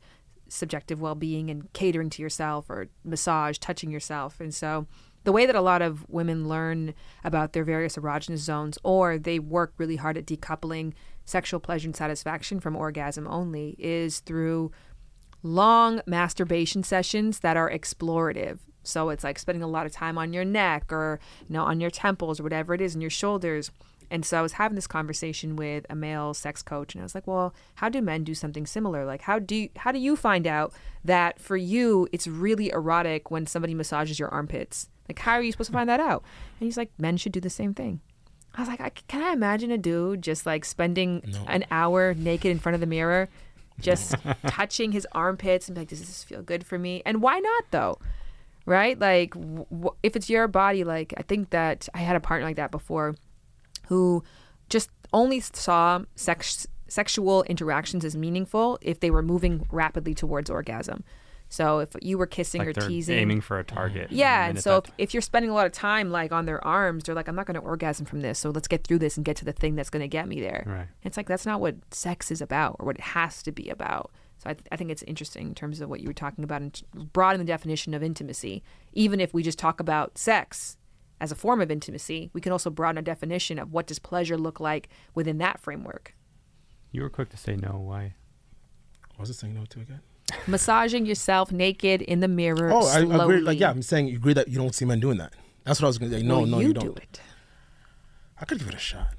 subjective well-being and catering to yourself or massage, touching yourself. And so the way that a lot of women learn about their various erogenous zones, or they work really hard at decoupling sexual pleasure and satisfaction from orgasm only, is through long masturbation sessions that are explorative. So it's like spending a lot of time on your neck, or, you know, on your temples, or whatever it is, and your shoulders. And so I was having this conversation with a male sex coach, and I was like, well, how do men do something similar? Like, how do you, how do you find out that for you it's really erotic when somebody massages your armpits? Like, how are you supposed to find that out? And he's like, men should do the same thing. I was like, I, can I imagine a dude just like spending no. an hour naked in front of the mirror, just touching his armpits and be like, does this feel good for me? And why not, though? Right? Like, w- if it's your body, like, I think that I had a partner like that before, who just only saw sex, sexual interactions as meaningful if they were moving rapidly towards orgasm. So if you were kissing like or they're teasing, aiming for a target. Yeah, and so if, if you're spending a lot of time like on their arms, they're like, I'm not going to orgasm from this, so let's get through this and get to the thing that's going to get me there. Right. It's like, that's not what sex is about, or what it has to be about. So I, th- I think it's interesting in terms of what you were talking about, and broaden the definition of intimacy. Even if we just talk about sex as a form of intimacy, we can also broaden our definition of what does pleasure look like within that framework. You were quick to say no. Why? What was I saying no to again? Massaging yourself naked in the mirror. Oh, slowly. I agree. Like, yeah, I'm saying you agree that you don't see men doing that. That's what I was going to say. No, well, no, you, you don't. Do it. I could give it a shot.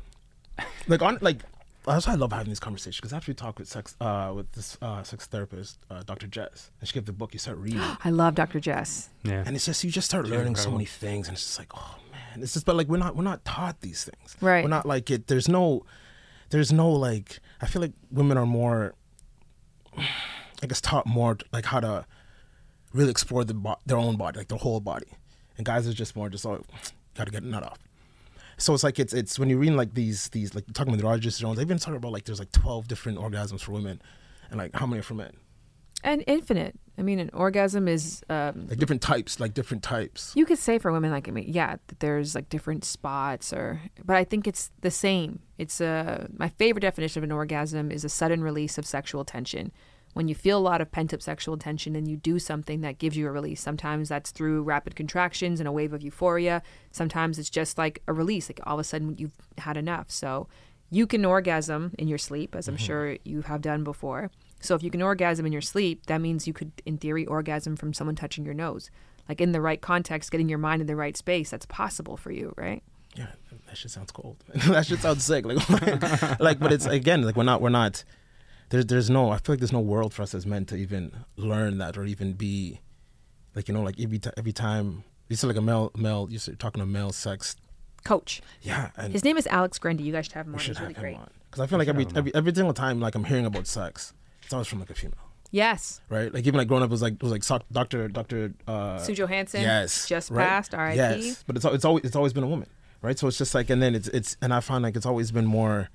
Like, on, like, that's why I love having these conversations, because I actually talked with sex, uh, with this uh, sex therapist, uh, Doctor Jess, and she gave the book. You start reading. I love Doctor Jess. Yeah. And it's just, you just start She's learning incredible. so many things, and it's just like, oh man, it's just, but like we're not we're not taught these things. Right. We're not like it. There's no, there's no like. I feel like women are more. I guess taught more like how to really explore the bo- their own body, like their whole body, and guys are just more just oh, gotta get a nut off. So it's like it's it's when you're reading like these these like talking about the erogenous zones, they've been talking about like there's like twelve different orgasms for women, and like how many are for men? And infinite. I mean, an orgasm is um, like different types, like different types. You could say for women, like I mean, yeah, that there's like different spots, or but I think it's the same. It's a my favorite definition of an orgasm is a sudden release of sexual tension. When you feel a lot of pent-up sexual tension and you do something that gives you a release, sometimes that's through rapid contractions and a wave of euphoria. Sometimes it's just like a release, like all of a sudden you've had enough. So you can orgasm in your sleep, as I'm mm-hmm. sure you have done before. So if you can orgasm in your sleep, that means you could, in theory, orgasm from someone touching your nose. Like in the right context, getting your mind in the right space, that's possible for you, right? Yeah, that shit sounds cold. That shit sounds sick. Like, like, like, but it's, again, like we're not, we're not... There's, there's no, I feel like there's no world for us as men to even learn that, or even be, like, you know, like every, t- every time, you said like a male, male, you're talking to male sex coach. Yeah. And his name is Alex Grande. You guys should have him on. We should have him on. Because I feel like every, every, every single time, like I'm hearing about sex, it's always from like a female. Yes. Right. Like even like growing up, it was like, it was like soc- Doctor, Doctor, uh, Sue Johansson. Yes. Just right? passed. R I P. Yes. But it's, it's always, it's always been a woman. Right. So it's just like, and then it's, it's, and I find like, it's always been more.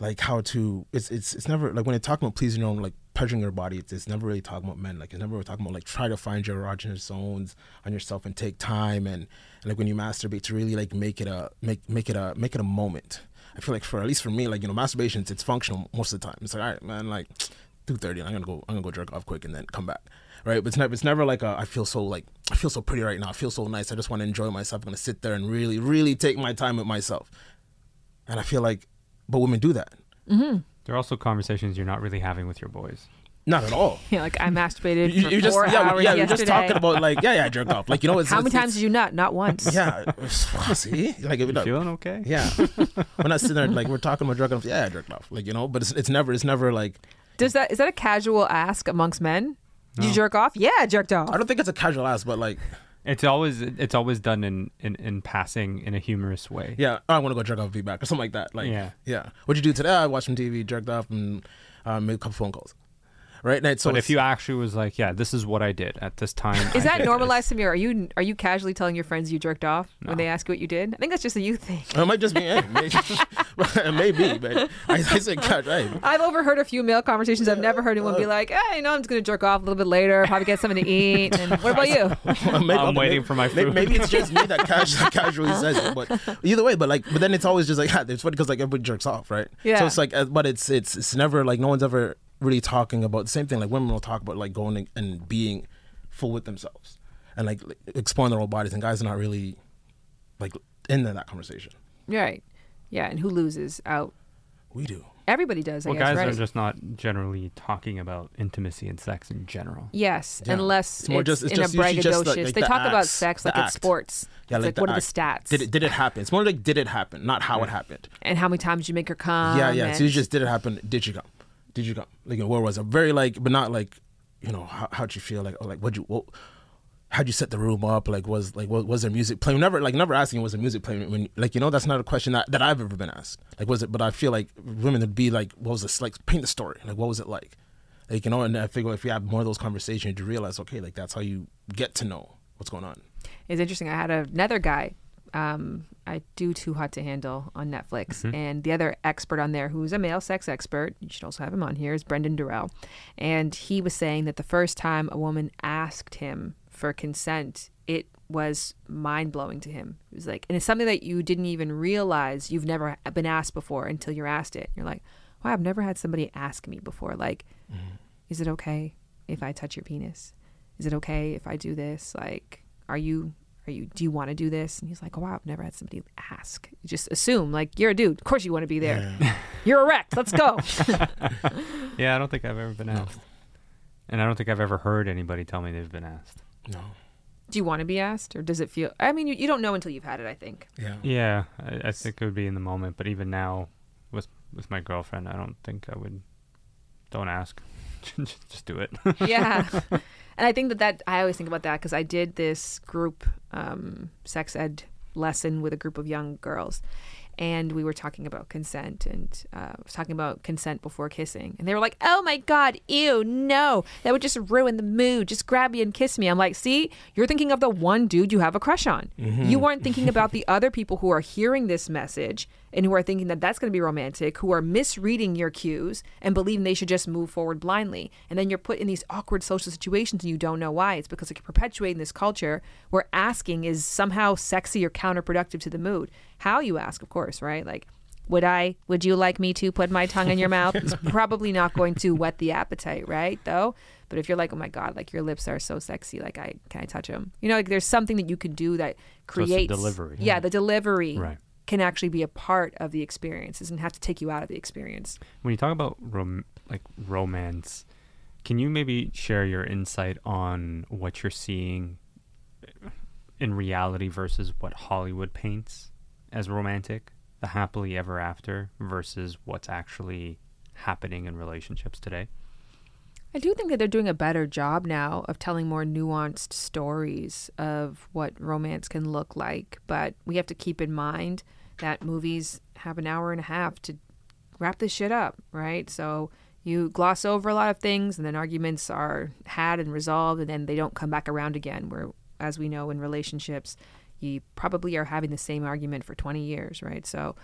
Like how to, it's it's it's never, like when they talk about pleasing your own, like pleasuring your body, it's, it's never really talking about men. Like it's never really talking about like try to find your erogenous zones on yourself and take time and, and like when you masturbate to really like make it a, make make it a, make it a moment. I feel like for, at least for me, like, you know, masturbation, it's, it's functional most of the time. It's like, all right, man, like two thirty and I'm gonna go, I'm gonna go jerk off quick and then come back. Right, but it's never, it's never like a, I feel so like, I feel so pretty right now. I feel so nice. I just wanna enjoy myself. I'm gonna sit there and really, really take my time with myself. And I feel like, but women do that. Mm-hmm. There are also conversations you're not really having with your boys. Not at all. Yeah, like I masturbated you, for you're four just, yeah, hours yeah, yesterday. You're just talking about like, yeah, yeah, I jerked off. Like, you know, it's, how it's, many it's, times did you nut? Not once. Yeah, see, like you feeling okay? Yeah, we're not sitting there like we're talking about jerking off. Yeah, I jerked off. Like, you know, but it's it's never it's never like. Does that is that a casual ask amongst men? No. You jerk off? Yeah, I jerked off. I don't think it's a casual ask, but like. It's always it's always done in, in, in passing in a humorous way. Yeah, I want to go jerk off, be back, or something like that. Like, yeah, yeah. What'd you do today? I watched some T V, jerked off, and uh, made a couple phone calls. right? And so but if you actually was like, yeah, this is what I did at this time. Is I that normalized, Samir? Are you are you casually telling your friends you jerked off no. when they ask you what you did? I think that's just a you thing. It might just be it. It may be, but I, I said, God, right. I've overheard a few male conversations. I've never heard anyone uh, be like, hey, you know, I'm just going to jerk off a little bit later, probably get something to eat. And what about you? Well, maybe, I'm waiting maybe, for my food. Maybe it's just me that casually, casually says it, but either way, but like, but then it's always just like, ah, it's funny because like everybody jerks off, right? Yeah. So it's like, but it's, it's, it's never like, no one's ever really talking about the same thing. Like women will talk about like going and being full with themselves and like exploring their own bodies, and guys are not really like into that conversation. Right. Yeah. And who loses out? We do. Everybody does, I well, guess, guys right? are just not generally talking about intimacy and sex in general. Yes, yeah. Unless it's, more it's, just, it's in just, a braggadocious. Like, like they the talk acts, about sex like it's act. sports. Yeah, it's like, like what act. are the stats? Did it, did it happen? It's more like did it happen, not how right. it happened. And how many times did you make her come? Yeah, yeah. And... So you just did it happen? Did you come? Did you come? Like, where was it? Very like, but not like, you know, how, how'd you feel? Like, oh, like what'd you? What, how'd you set the room up? Like, was like was, was there music playing? Never like never asking was there music playing when like you know that's not a question that, that I've ever been asked. Like was it? But I feel like women would be like, what was this like? Paint the story. Like what was it like? Like you know. And I figure if you have more of those conversations, you realize okay, like that's how you get to know what's going on. It's interesting. I had another guy. Um, I do Too Hot to Handle on Netflix, mm-hmm. and the other expert on there, who's a male sex expert, you should also have him on here, is Brendan Durrell, and he was saying that the first time a woman asked him for consent, it was mind-blowing to him. It was like, and it's something that you didn't even realize you've never been asked before until you're asked it. You're like, wow, I've never had somebody ask me before. Like, mm-hmm. is it okay if I touch your penis? Is it okay if I do this? Like, are you, are you, do you want to do this? And he's like, oh, wow, I've never had somebody ask. You just assume, like, you're a dude. Of course you want to be there. Yeah. You're erect. Let's go. Yeah, I don't think I've ever been asked. No. And I don't think I've ever heard anybody tell me they've been asked. No. Do you want to be asked, or does it feel? I mean, you, you don't know until you've had it. I think. Yeah. Yeah, I, I think it would be in the moment, but even now, with with my girlfriend, I don't think I would. Don't ask, just, just do it. Yeah, and I think that that I always think about that because I did this group um, sex ed lesson with a group of young girls, and we were talking about consent, and uh, I was talking about consent before kissing, and they were like, oh my god, ew, no, that would just ruin the mood, just grab me and kiss me. I'm like, see, you're thinking of the one dude you have a crush on. Mm-hmm. You weren't thinking about the other people who are hearing this message and who are thinking that that's going to be romantic, who are misreading your cues and believing they should just move forward blindly, and then you're put in these awkward social situations and you don't know why. It's because it's perpetuating this culture where asking is somehow sexy or counterproductive to the mood. How you ask, of course, right? Like, would I, would you like me to put my tongue in your mouth? It's probably not going to whet the appetite, right? Though, but if you're like, oh my God, like your lips are so sexy, like I, can I touch them? You know, like there's something that you could do that creates so delivery. Yeah, yeah, the delivery right. can actually be a part of the experience. It doesn't have to take you out of the experience. When you talk about rom- like romance, can you maybe share your insight on what you're seeing in reality versus what Hollywood paints as romantic, the happily ever after, versus what's actually happening in relationships today? I do think that they're doing a better job now of telling more nuanced stories of what romance can look like, but we have to keep in mind that movies have an hour and a half to wrap this shit up, right? So you gloss over a lot of things, and then arguments are had and resolved, and then they don't come back around again, where, as we know in relationships, you probably are having the same argument for twenty years, right? So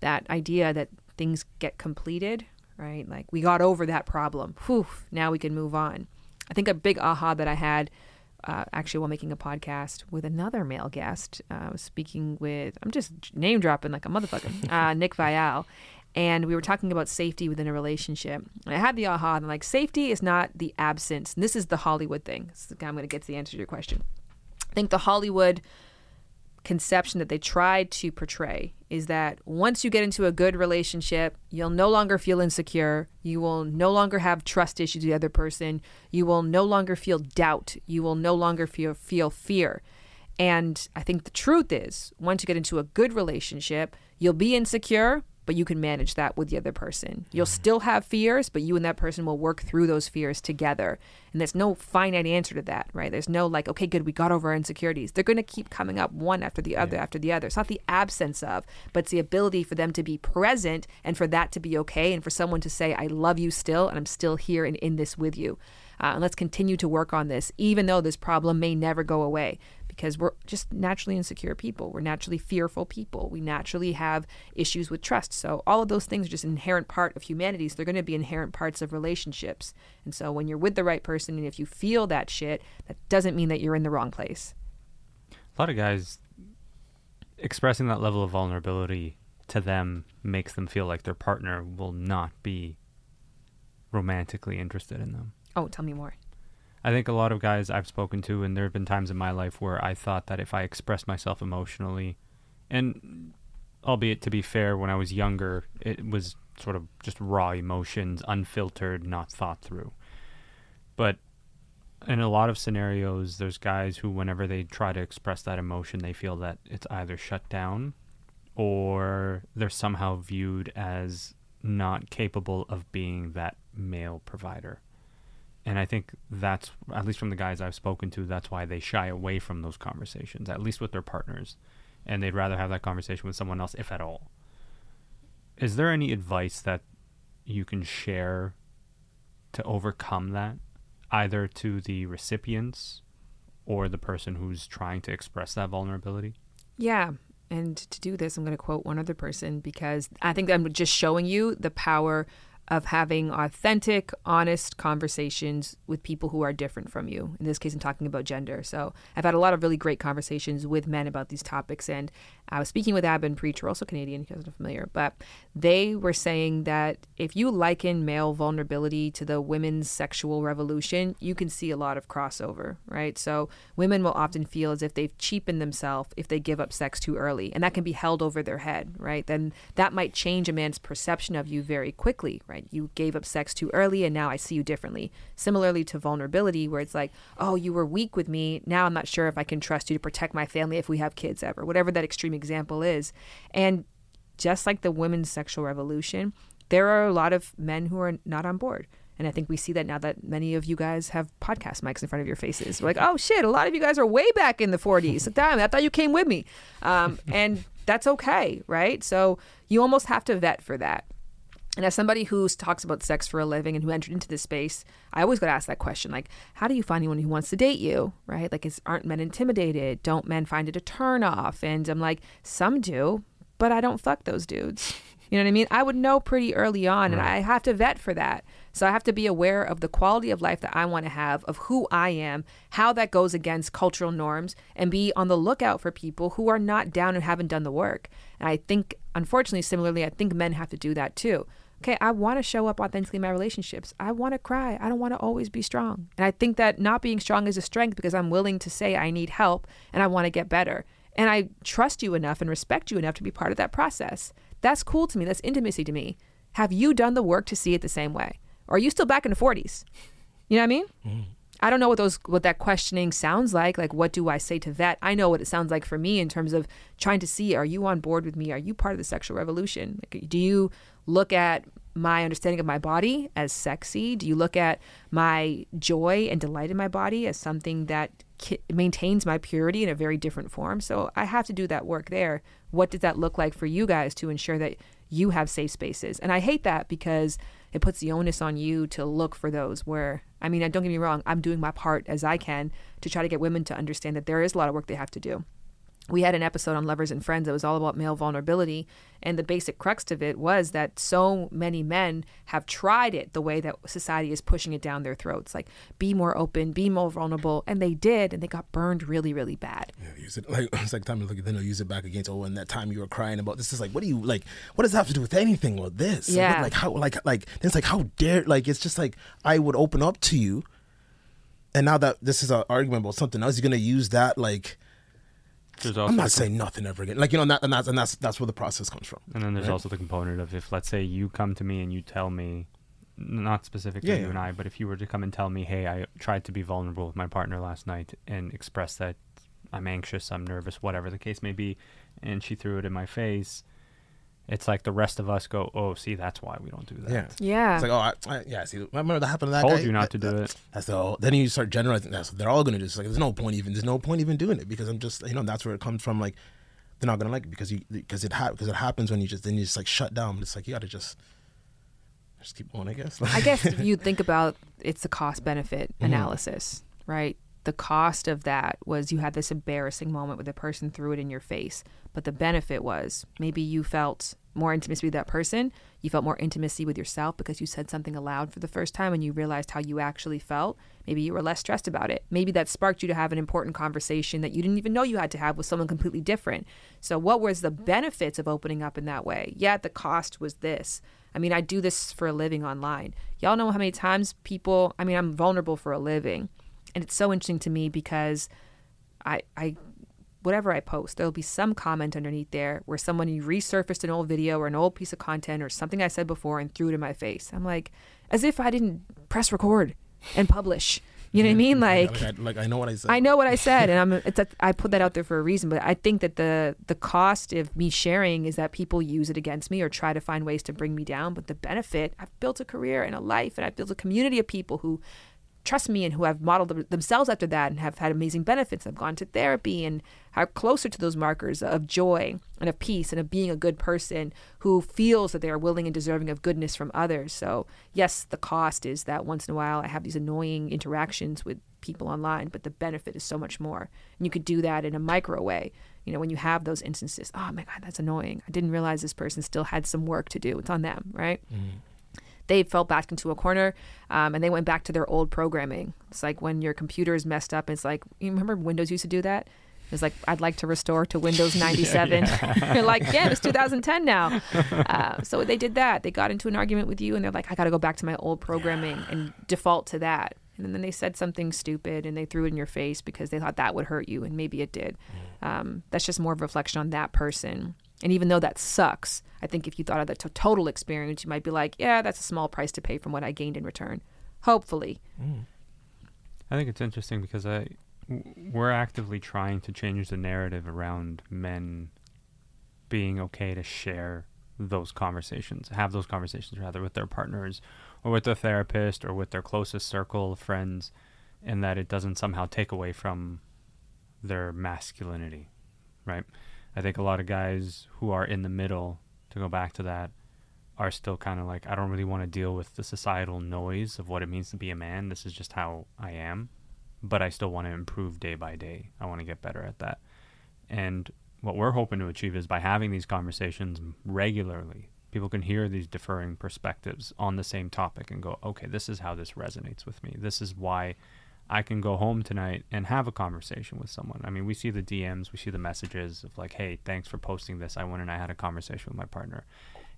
that idea that things get completed, right? Like, we got over that problem. Whew, now we can move on. I think a big aha that I had uh, actually while making a podcast with another male guest, uh, I was speaking with, I'm just name dropping like a motherfucker, uh, Nick Vial. And we were talking about safety within a relationship. And I had the aha, and I'm like, safety is not the absence. And this is the Hollywood thing. So I'm going to get to the answer to your question. I think the Hollywood conception that they tried to portray is that once you get into a good relationship, you'll no longer feel insecure, you will no longer have trust issues with the other person, you will no longer feel doubt, you will no longer feel feel fear. And I think the truth is, once you get into a good relationship, you'll be insecure, but you can manage that with the other person. You'll still have fears, but you and that person will work through those fears together. And there's no finite answer to that, right? There's no like, okay, good, we got over our insecurities. They're going to keep coming up one after the other, yeah. after the other. It's not the absence of, but it's the ability for them to be present and for that to be okay. And for someone to say, I love you still, and I'm still here and in this with you. Uh, and let's continue to work on this, even though this problem may never go away. Because we're just naturally insecure people. We're naturally fearful people. We naturally have issues with trust. So all of those things are just an inherent part of humanity. So they're going to be inherent parts of relationships. And so when you're with the right person and if you feel that shit, that doesn't mean that you're in the wrong place. A lot of guys, expressing that level of vulnerability to them makes them feel like their partner will not be romantically interested in them. Oh, tell me more. I think a lot of guys I've spoken to, and there have been times in my life where I thought that if I expressed myself emotionally, and albeit to be fair, when I was younger, it was sort of just raw emotions, unfiltered, not thought through. But in a lot of scenarios, there's guys who whenever they try to express that emotion, they feel that it's either shut down or they're somehow viewed as not capable of being that male provider. And I think that's, at least from the guys I've spoken to, that's why they shy away from those conversations, at least with their partners. And they'd rather have that conversation with someone else, if at all. Is there any advice that you can share to overcome that, either to the recipients or the person who's trying to express that vulnerability? Yeah. And to do this, I'm going to quote one other person, because I think I'm just showing you the power of having authentic, honest conversations with people who are different from you. In this case, I'm talking about gender. So I've had a lot of really great conversations with men about these topics. And I was speaking with Abin Preacher, also Canadian, if you guys are familiar, but they were saying that if you liken male vulnerability to the women's sexual revolution, you can see a lot of crossover, right? So women will often feel as if they've cheapened themselves if they give up sex too early. And that can be held over their head, right? Then that might change a man's perception of you very quickly, right? You gave up sex too early and now I see you differently. Similarly to vulnerability, where it's like, oh, you were weak with me. Now I'm not sure if I can trust you to protect my family if we have kids ever, whatever that extreme example is. And just like the women's sexual revolution, there are a lot of men who are not on board. And I think we see that now that many of you guys have podcast mics in front of your faces. We're like, oh shit, a lot of you guys are way back in the forties. Damn, I thought you came with me. Um, and that's okay, right? So you almost have to vet for that. And as somebody who talks about sex for a living and who entered into this space, I always got to ask that question, like, how do you find anyone who wants to date you, right? Like, is, aren't men intimidated? Don't men find it a turn off? And I'm like, some do, but I don't fuck those dudes. You know what I mean? I would know pretty early on, and I have to vet for that. So I have to be aware of the quality of life that I want to have, of who I am, how that goes against cultural norms, and be on the lookout for people who are not down and haven't done the work. And I think, unfortunately, similarly, I think men have to do that too. Okay, I want to show up authentically in my relationships. I want to cry. I don't want to always be strong. And I think that not being strong is a strength, because I'm willing to say I need help and I want to get better. And I trust you enough and respect you enough to be part of that process. That's cool to me. That's intimacy to me. Have you done the work to see it the same way? Or are you still back in the forties? You know what I mean? Mm. I don't know what those what that questioning sounds like. Like, what do I say to that? I know what it sounds like for me in terms of trying to see, are you on board with me? Are you part of the sexual revolution? Like, do you look at my understanding of my body as sexy? Do you look at my joy and delight in my body as something that ki- maintains my purity in a very different form? So I have to do that work there. What does that look like for you guys to ensure that you have safe spaces? And I hate that, because it puts the onus on you to look for those where, I mean, don't get me wrong, I'm doing my part as I can to try to get women to understand that there is a lot of work they have to do. We had an episode on Lovers and Friends that was all about male vulnerability, and the basic crux of it was that so many men have tried it the way that society is pushing it down their throats, like be more open, be more vulnerable, and they did, and they got burned really, really bad. Yeah, use it like it's like time to look at them, they'll use it back against oh, and that time you were crying about this is like what do you like? What does that have to do with anything or this? Yeah, and then, like how like like then it's like how dare like it's just like I would open up to you, and now that this is an argument about something else, you're gonna use that like. I'm not saying nothing ever again. Like, you know, and, that, and, that's, and that's that's where the process comes from. And then there's right? also the component of if, let's say, you come to me and you tell me, not specifically yeah, you yeah. and I, but if you were to come and tell me, hey, I tried to be vulnerable with my partner last night and express that I'm anxious, I'm nervous, whatever the case may be, and she threw it in my face, it's like the rest of us go, oh, see, that's why we don't do that. Yeah. Yeah. It's like, oh, I, I, yeah, see, remember that happened to that guy? Told you not to do it. That's the whole, then you start generalizing that. So they're all going to do this. Like, there's no point even, there's no point even doing it because I'm just, you know, that's where it comes from. Like, they're not going to like it because you, because it, ha- it happens when you just, then you just like shut down. But it's like, you got to just, just keep going, I guess. I guess if you think about, it's the cost benefit analysis, mm-hmm. right? The cost of that was you had this embarrassing moment where the person threw it in your face. But the benefit was maybe you felt more intimacy with that person. You felt more intimacy with yourself because you said something aloud for the first time and you realized how you actually felt. Maybe you were less stressed about it. Maybe that sparked you to have an important conversation that you didn't even know you had to have with someone completely different. So what was the benefits of opening up in that way? Yeah, the cost was this. I mean, I do this for a living online. Y'all know how many times people, I mean, I'm vulnerable for a living. And it's so interesting to me because I, I, whatever I post, there'll be some comment underneath there where someone resurfaced an old video or an old piece of content or something I said before and threw it in my face. I'm like, as if I didn't press record and publish. You know what I mean? Like, like, I, like I know what I said. I know what I said. And I'm, it's a, I put that out there for a reason. But I think that the the cost of me sharing is that people use it against me or try to find ways to bring me down. But the benefit, I've built a career and a life and I've built a community of people who trust me and who have modeled themselves after that and have had amazing benefits. I've gone to therapy and are closer to those markers of joy and of peace and of being a good person who feels that they are willing and deserving of goodness from others. So yes, the cost is that once in a while I have these annoying interactions with people online, but the benefit is so much more. And you could do that in a micro way. You know, when you have those instances, oh my God, that's annoying. I didn't realize this person still had some work to do. It's on them, right? Mm-hmm. They fell back into a corner um, and they went back to their old programming. It's like when your computer is messed up. It's like, you remember Windows used to do that? It's like, I'd like to restore to Windows ninety-seven. Yeah, yeah. You're like, yeah, it's two thousand ten now. Uh, so they did that. They got into an argument with you and they're like, I got to go back to my old programming yeah. and default to that. And then they said something stupid and they threw it in your face because they thought that would hurt you. And maybe it did. Um, that's just more of a reflection on that person. And even though that sucks, I think if you thought of the t- total experience, you might be like, yeah, that's a small price to pay from what I gained in return. Hopefully. Mm. I think it's interesting because I, w- we're actively trying to change the narrative around men being okay to share those conversations, have those conversations rather with their partners or with their therapist or with their closest circle of friends, and that it doesn't somehow take away from their masculinity, right? I think a lot of guys who are in the middle, to go back to that, are still kind of like, I don't really want to deal with the societal noise of what it means to be a man. This is just how I am, but I still want to improve day by day. I want to get better at that. And what we're hoping to achieve is by having these conversations regularly, people can hear these differing perspectives on the same topic and go, okay, this is how this resonates with me. This is why I can go home tonight and have a conversation with someone. I mean, we see the D Ms, we see the messages of like, hey, thanks for posting this. I went and I had a conversation with my partner.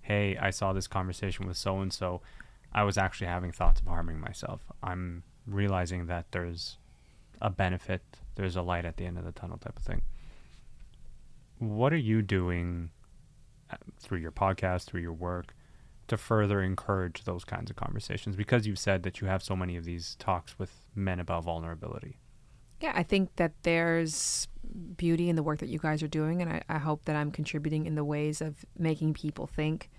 Hey, I saw this conversation with so-and-so. I was actually having thoughts of harming myself. I'm realizing that there's a benefit. There's a light at the end of the tunnel type of thing. What are you doing through your podcast, through your work, to further encourage those kinds of conversations? Because you've said that you have so many of these talks with men about vulnerability. Yeah, I think that there's beauty in the work that you guys are doing, and I, I hope that I'm contributing in the ways of making people think.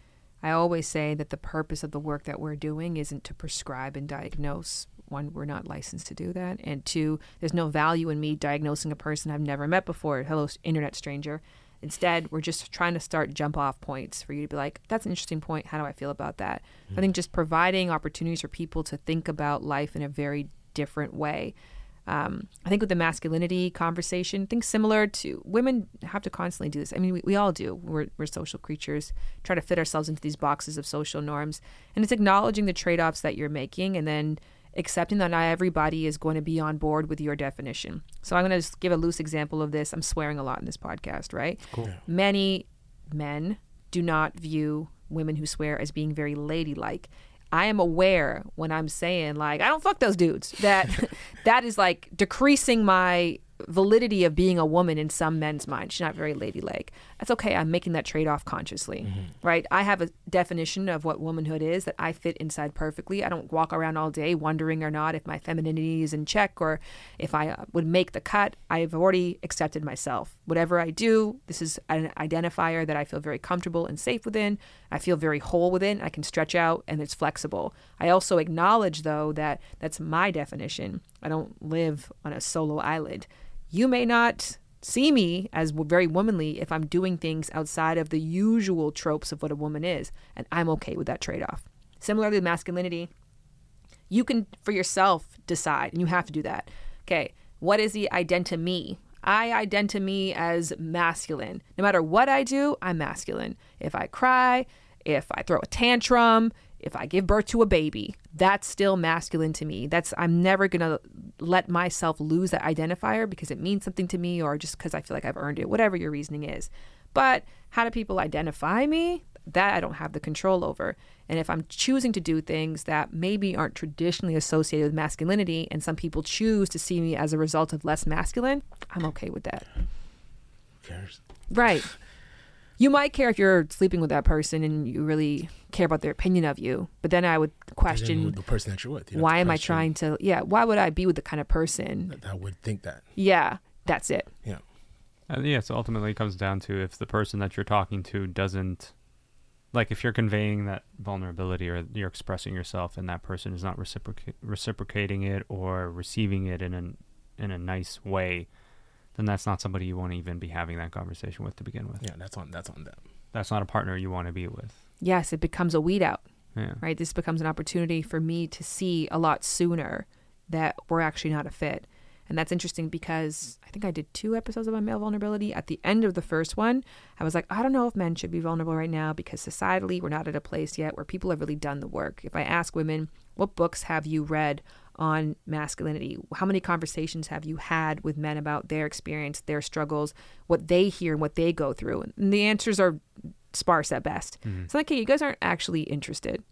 I always say that the purpose of the work that we're doing isn't to prescribe and diagnose. One, we're not licensed to do that. And two, there's no value in me diagnosing a person I've never met before. Hello, internet stranger. Instead, we're just trying to start jump off points for you to be like, that's an interesting point. How do I feel about that? Mm-hmm. I think just providing opportunities for people to think about life in a very different way. Um, I think with the masculinity conversation, things similar to women have to constantly do this. I mean, we, we all do. We're, we're social creatures, try to fit ourselves into these boxes of social norms. And it's acknowledging the trade-offs that you're making and then accepting that not everybody is going to be on board with your definition. So I'm going to just give a loose example of this. I'm swearing a lot in this podcast, right? Cool. Many men do not view women who swear as being very ladylike. I am aware when I'm saying like, I don't fuck those dudes, that that is like decreasing my validity of being a woman in some men's mind. She's not very ladylike. that's okay. I'm making that trade-off consciously, mm-hmm. right? I have a definition of what womanhood is that I fit inside perfectly. I don't walk around all day wondering or not if my femininity is in check or if I would make the cut. I've already accepted myself. Whatever I do, this is an identifier that I feel very comfortable and safe within. I feel very whole within. I can stretch out and it's flexible. I also acknowledge, though, that that's my definition. I don't live on a solo island. You may not see me as very womanly if I'm doing things outside of the usual tropes of what a woman is, and I'm okay with that trade-off. Similarly, masculinity, you can for yourself decide, and you have to do that. Okay, what is the identi me? I identi me as masculine. No matter what I do, I'm masculine. If I cry, if I throw a tantrum, if I give birth to a baby, that's still masculine to me. That's I'm never going to let myself lose that identifier because it means something to me or just because I feel like I've earned it, whatever your reasoning is. But how do people identify me? That I don't have the control over. And if I'm choosing to do things that maybe aren't traditionally associated with masculinity and some people choose to see me as a result of less masculine, I'm okay with that. Who cares? Right. You might care if you're sleeping with that person and you really care about their opinion of you. But then I would question the person that you're with. You why am I trying to? Yeah. Why would I be with the kind of person that, that would think that? Yeah. That's it. Yeah. And yeah. So ultimately it comes down to if the person that you're talking to doesn't like if you're conveying that vulnerability or you're expressing yourself and that person is not reciproc- reciprocating it or receiving it in an, in a nice way. Then that's not somebody you want to even be having that conversation with to begin with. Yeah, that's on that's on them. That's not a partner you want to be with. Yes, it becomes a weed out. Yeah. Right? This becomes an opportunity for me to see a lot sooner that we're actually not a fit. And that's interesting because I think I did two episodes about male vulnerability. At the end of the first one, I was like, I don't know if men should be vulnerable right now because societally we're not at a place yet where people have really done the work. If I ask women, what books have you read on masculinity? How many conversations have you had with men about their experience, their struggles, what they hear and what they go through? And the answers are sparse at best. Mm-hmm. It's like, hey, you guys aren't actually interested.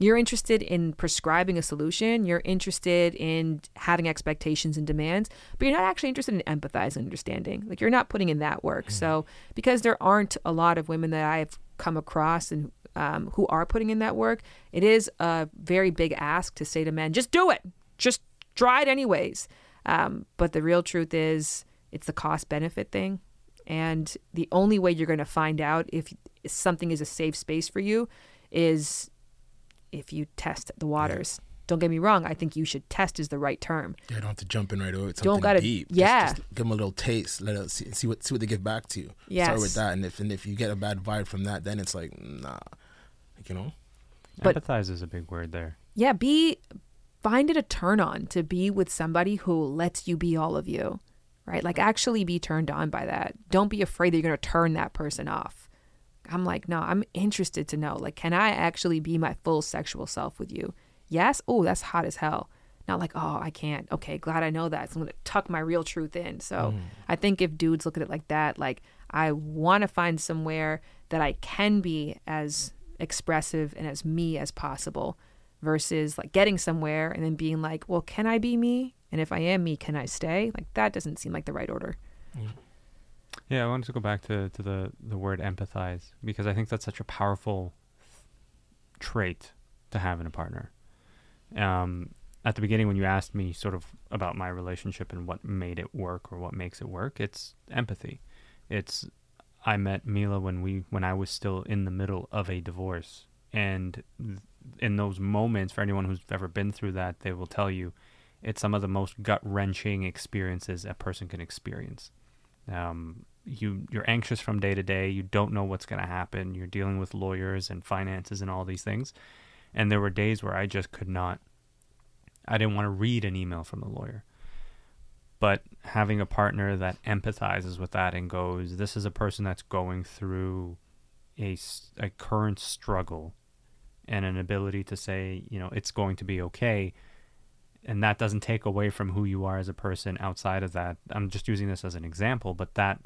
You're interested in prescribing a solution. You're interested in having expectations and demands, but you're not actually interested in empathizing and understanding. Like you're not putting in that work. Mm-hmm. So because there aren't a lot of women that I've come across and um, who are putting in that work, it is a very big ask to say to men, just do it. Just try it anyways. Um, but the real truth is it's the cost benefit thing. And the only way you're going to find out if something is a safe space for you is if you test the waters. Yeah. Don't get me wrong. I think you should test is the right term. Yeah, don't have to jump in right away. It's something don't gotta, deep. Yeah. Just, just give them a little taste. Let us see, see, what, see what they give back to you. Yes. Start with that. And if, and if you get a bad vibe from that, then it's like, nah. Like, you know? But, empathize is a big word there. Yeah, be... Find it a turn on to be with somebody who lets you be all of you, right? Like actually be turned on by that. Don't be afraid that you're going to turn that person off. I'm like, no, I'm interested to know, like, can I actually be my full sexual self with you? Yes. Oh, that's hot as hell. Not like, oh, I can't. Okay. Glad I know that. So I'm going to tuck my real truth in. So mm. I think if dudes look at it like that, like I want to find somewhere that I can be as expressive and as me as possible. Versus like getting somewhere and then being like, well, can I be me? And if I am me, can I stay? Like that doesn't seem like the right order. Yeah, I wanted to go back to, to the, the word empathize because I think that's such a powerful trait to have in a partner. Um, at the beginning when you asked me sort of about my relationship and what made it work or what makes it work, it's empathy. It's I met Mila when we when I was still in the middle of a divorce. And th- in those moments, for anyone who's ever been through that, they will tell you it's some of the most gut-wrenching experiences a person can experience. Um, you, you're anxious from day to day. You don't know what's going to happen. You're dealing with lawyers and finances and all these things. And there were days where I just could not, I didn't want to read an email from the lawyer. But having a partner that empathizes with that and goes, this is a person that's going through a, a current struggle and an ability to say, you know, it's going to be okay. And that doesn't take away from who you are as a person outside of that. I'm just using this as an example, but that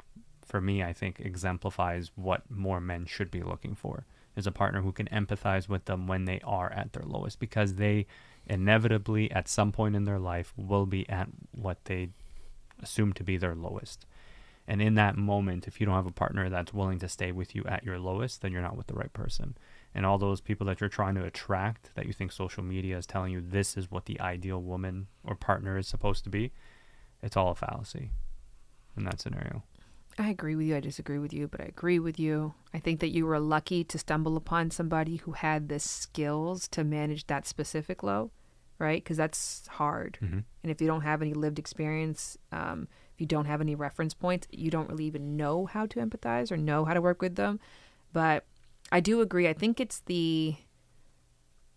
for me, I think exemplifies what more men should be looking for is a partner who can empathize with them when they are at their lowest, because they inevitably at some point in their life will be at what they assume to be their lowest. And in that moment, if you don't have a partner that's willing to stay with you at your lowest, then you're not with the right person. And all those people that you're trying to attract, that you think social media is telling you this is what the ideal woman or partner is supposed to be, it's all a fallacy in that scenario. I agree with you. I disagree with you, but I agree with you. I think that you were lucky to stumble upon somebody who had the skills to manage that specific low, right? Because that's hard. Mm-hmm. And if you don't have any lived experience, um, if you don't have any reference points, you don't really even know how to empathize or know how to work with them. But I do agree. I think it's the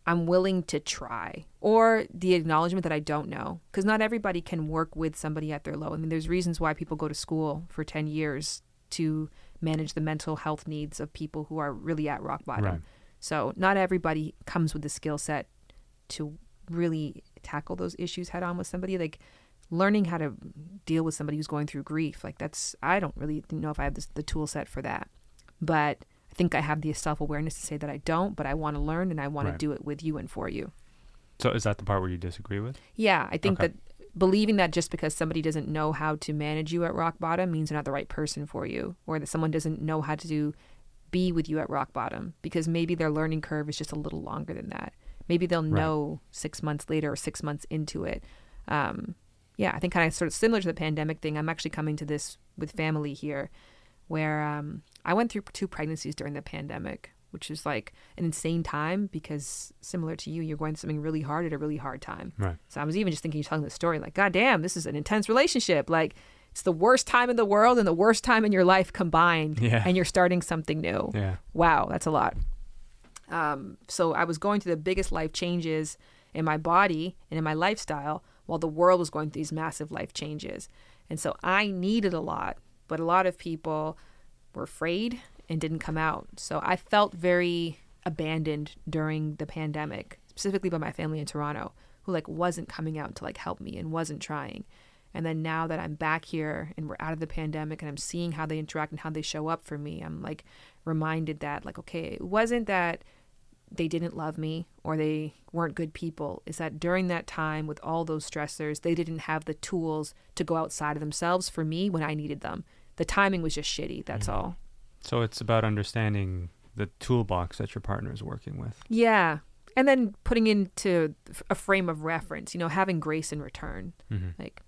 I'm willing to try, or the acknowledgement that I don't know, because not everybody can work with somebody at their low. I mean, there's reasons why people go to school for ten years to manage the mental health needs of people who are really at rock bottom. Right. So not everybody comes with the skill set to really tackle those issues head on with somebody. Like learning how to deal with somebody who's going through grief. Like that's, I don't really know if I have this, the tool set for that, but I think I have the self-awareness to say that I don't, but I want to learn and I want right. to do it with you and for you. So is that the part where you disagree with? Yeah, I think okay. that believing that just because somebody doesn't know how to manage you at rock bottom means they're not the right person for you, or that someone doesn't know how to do, be with you at rock bottom, because maybe their learning curve is just a little longer than that. Maybe they'll right. know six months later or six months into it. Um, yeah, I think kind of sort of similar to the pandemic thing. I'm actually coming to this with family here, where um, I went through two pregnancies during the pandemic, which is like an insane time, because similar to you, you're going through something really hard at a really hard time. Right. So I was even just thinking, you're telling this story, like, God damn, this is an intense relationship. Like, it's the worst time in the world and the worst time in your life combined. Yeah. And you're starting something new. Yeah. Wow, that's a lot. Um, so I was going through the biggest life changes in my body and in my lifestyle, while the world was going through these massive life changes. And so I needed a lot. But a lot of people were afraid and didn't come out. So I felt very abandoned during the pandemic, specifically by my family in Toronto, who like wasn't coming out to like help me and wasn't trying. And then now that I'm back here and we're out of the pandemic and I'm seeing how they interact and how they show up for me, I'm like reminded that like, okay, it wasn't that they didn't love me or they weren't good people. It's that during that time with all those stressors, they didn't have the tools to go outside of themselves for me when I needed them. The timing was just shitty, that's mm-hmm. all. So it's about understanding the toolbox that your partner is working with. Yeah. And then putting into a frame of reference, you know, having grace in return. Mm-hmm. Like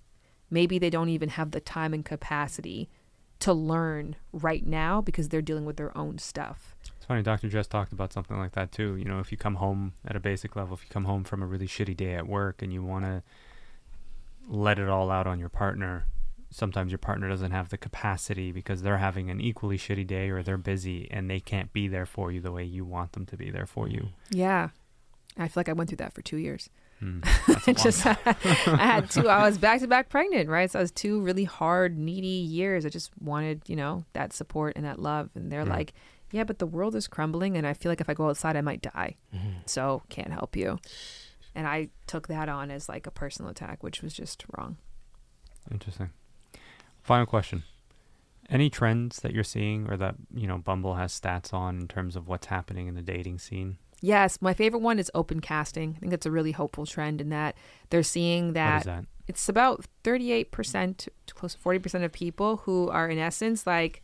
maybe they don't even have the time and capacity to learn right now because they're dealing with their own stuff. It's funny, Doctor Jess talked about something like that too. You know, if you come home at a basic level, if you come home from a really shitty day at work and you want to let it all out on your partner, sometimes your partner doesn't have the capacity because they're having an equally shitty day or they're busy and they can't be there for you the way you want them to be there for you. Yeah. I feel like I went through that for two years. Mm, just I, I had two, I was back to back pregnant, right? So I was two really hard, needy years. I just wanted, you know, that support and that love. And they're mm. like, yeah, but the world is crumbling and I feel like if I go outside, I might die. Mm. So can't help you. And I took that on as like a personal attack, which was just wrong. Interesting. Final question. Any trends that you're seeing or that, you know, Bumble has stats on in terms of what's happening in the dating scene? Yes. My favorite one is open casting. I think that's a really hopeful trend in that they're seeing that, what is that? It's about thirty-eight percent to close to forty percent of people who are in essence like,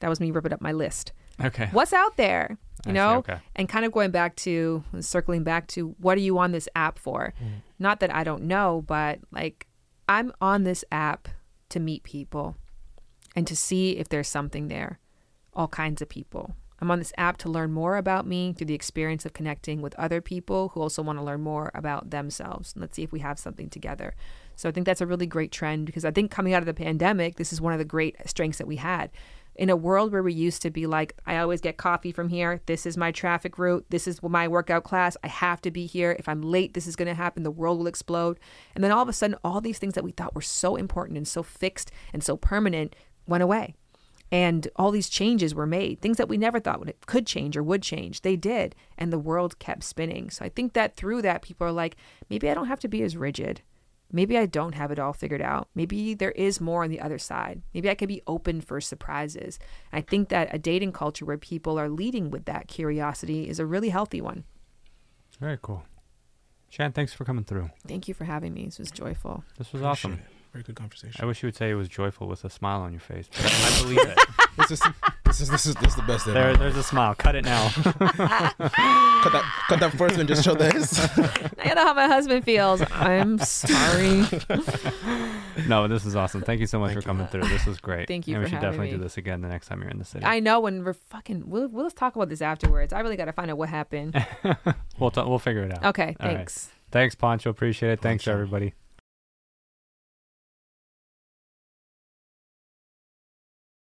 that was me ripping up my list. Okay. What's out there? You I know, see, okay. And kind of going back to, circling back to what are you on this app for? Mm. Not that I don't know, but like, I'm on this app to meet people and to see if there's something there, all kinds of people. I'm on this app to learn more about me through the experience of connecting with other people who also want to learn more about themselves. And let's see if we have something together. So I think that's a really great trend because I think coming out of the pandemic, this is one of the great strengths that we had. In a world where we used to be like, I always get coffee from here. This is my traffic route. This is my workout class. I have to be here. If I'm late, this is going to happen. The world will explode. And then all of a sudden, all these things that we thought were so important and so fixed and so permanent went away. And all these changes were made. Things that we never thought would, could change or would change. They did. And the world kept spinning. So I think that through that, people are like, maybe I don't have to be as rigid. Maybe I don't have it all figured out. Maybe there is more on the other side. Maybe I can be open for surprises. I think that a dating culture where people are leading with that curiosity is a really healthy one. Very cool. Shan, thanks for coming through. Thank you for having me. This was joyful. This was Appreciate awesome. It. very good conversation. I wish you would say it was joyful with a smile on your face. But I, I believe it. This is this is this is this is the best. There, there's a smile. Cut it now. cut that cut that first one. Just show this. I don't know how my husband feels. I'm sorry. No, this is awesome. Thank you so much Thank for coming you. through. This was great. Thank you. And for we should having definitely me. do this again the next time you're in the city. I know when we're fucking. We'll we'll talk about this afterwards. I really got to find out what happened. we'll t- we'll figure it out. Okay. All thanks. Right. Thanks, Poncho. Appreciate it. Poncho. Thanks, everybody.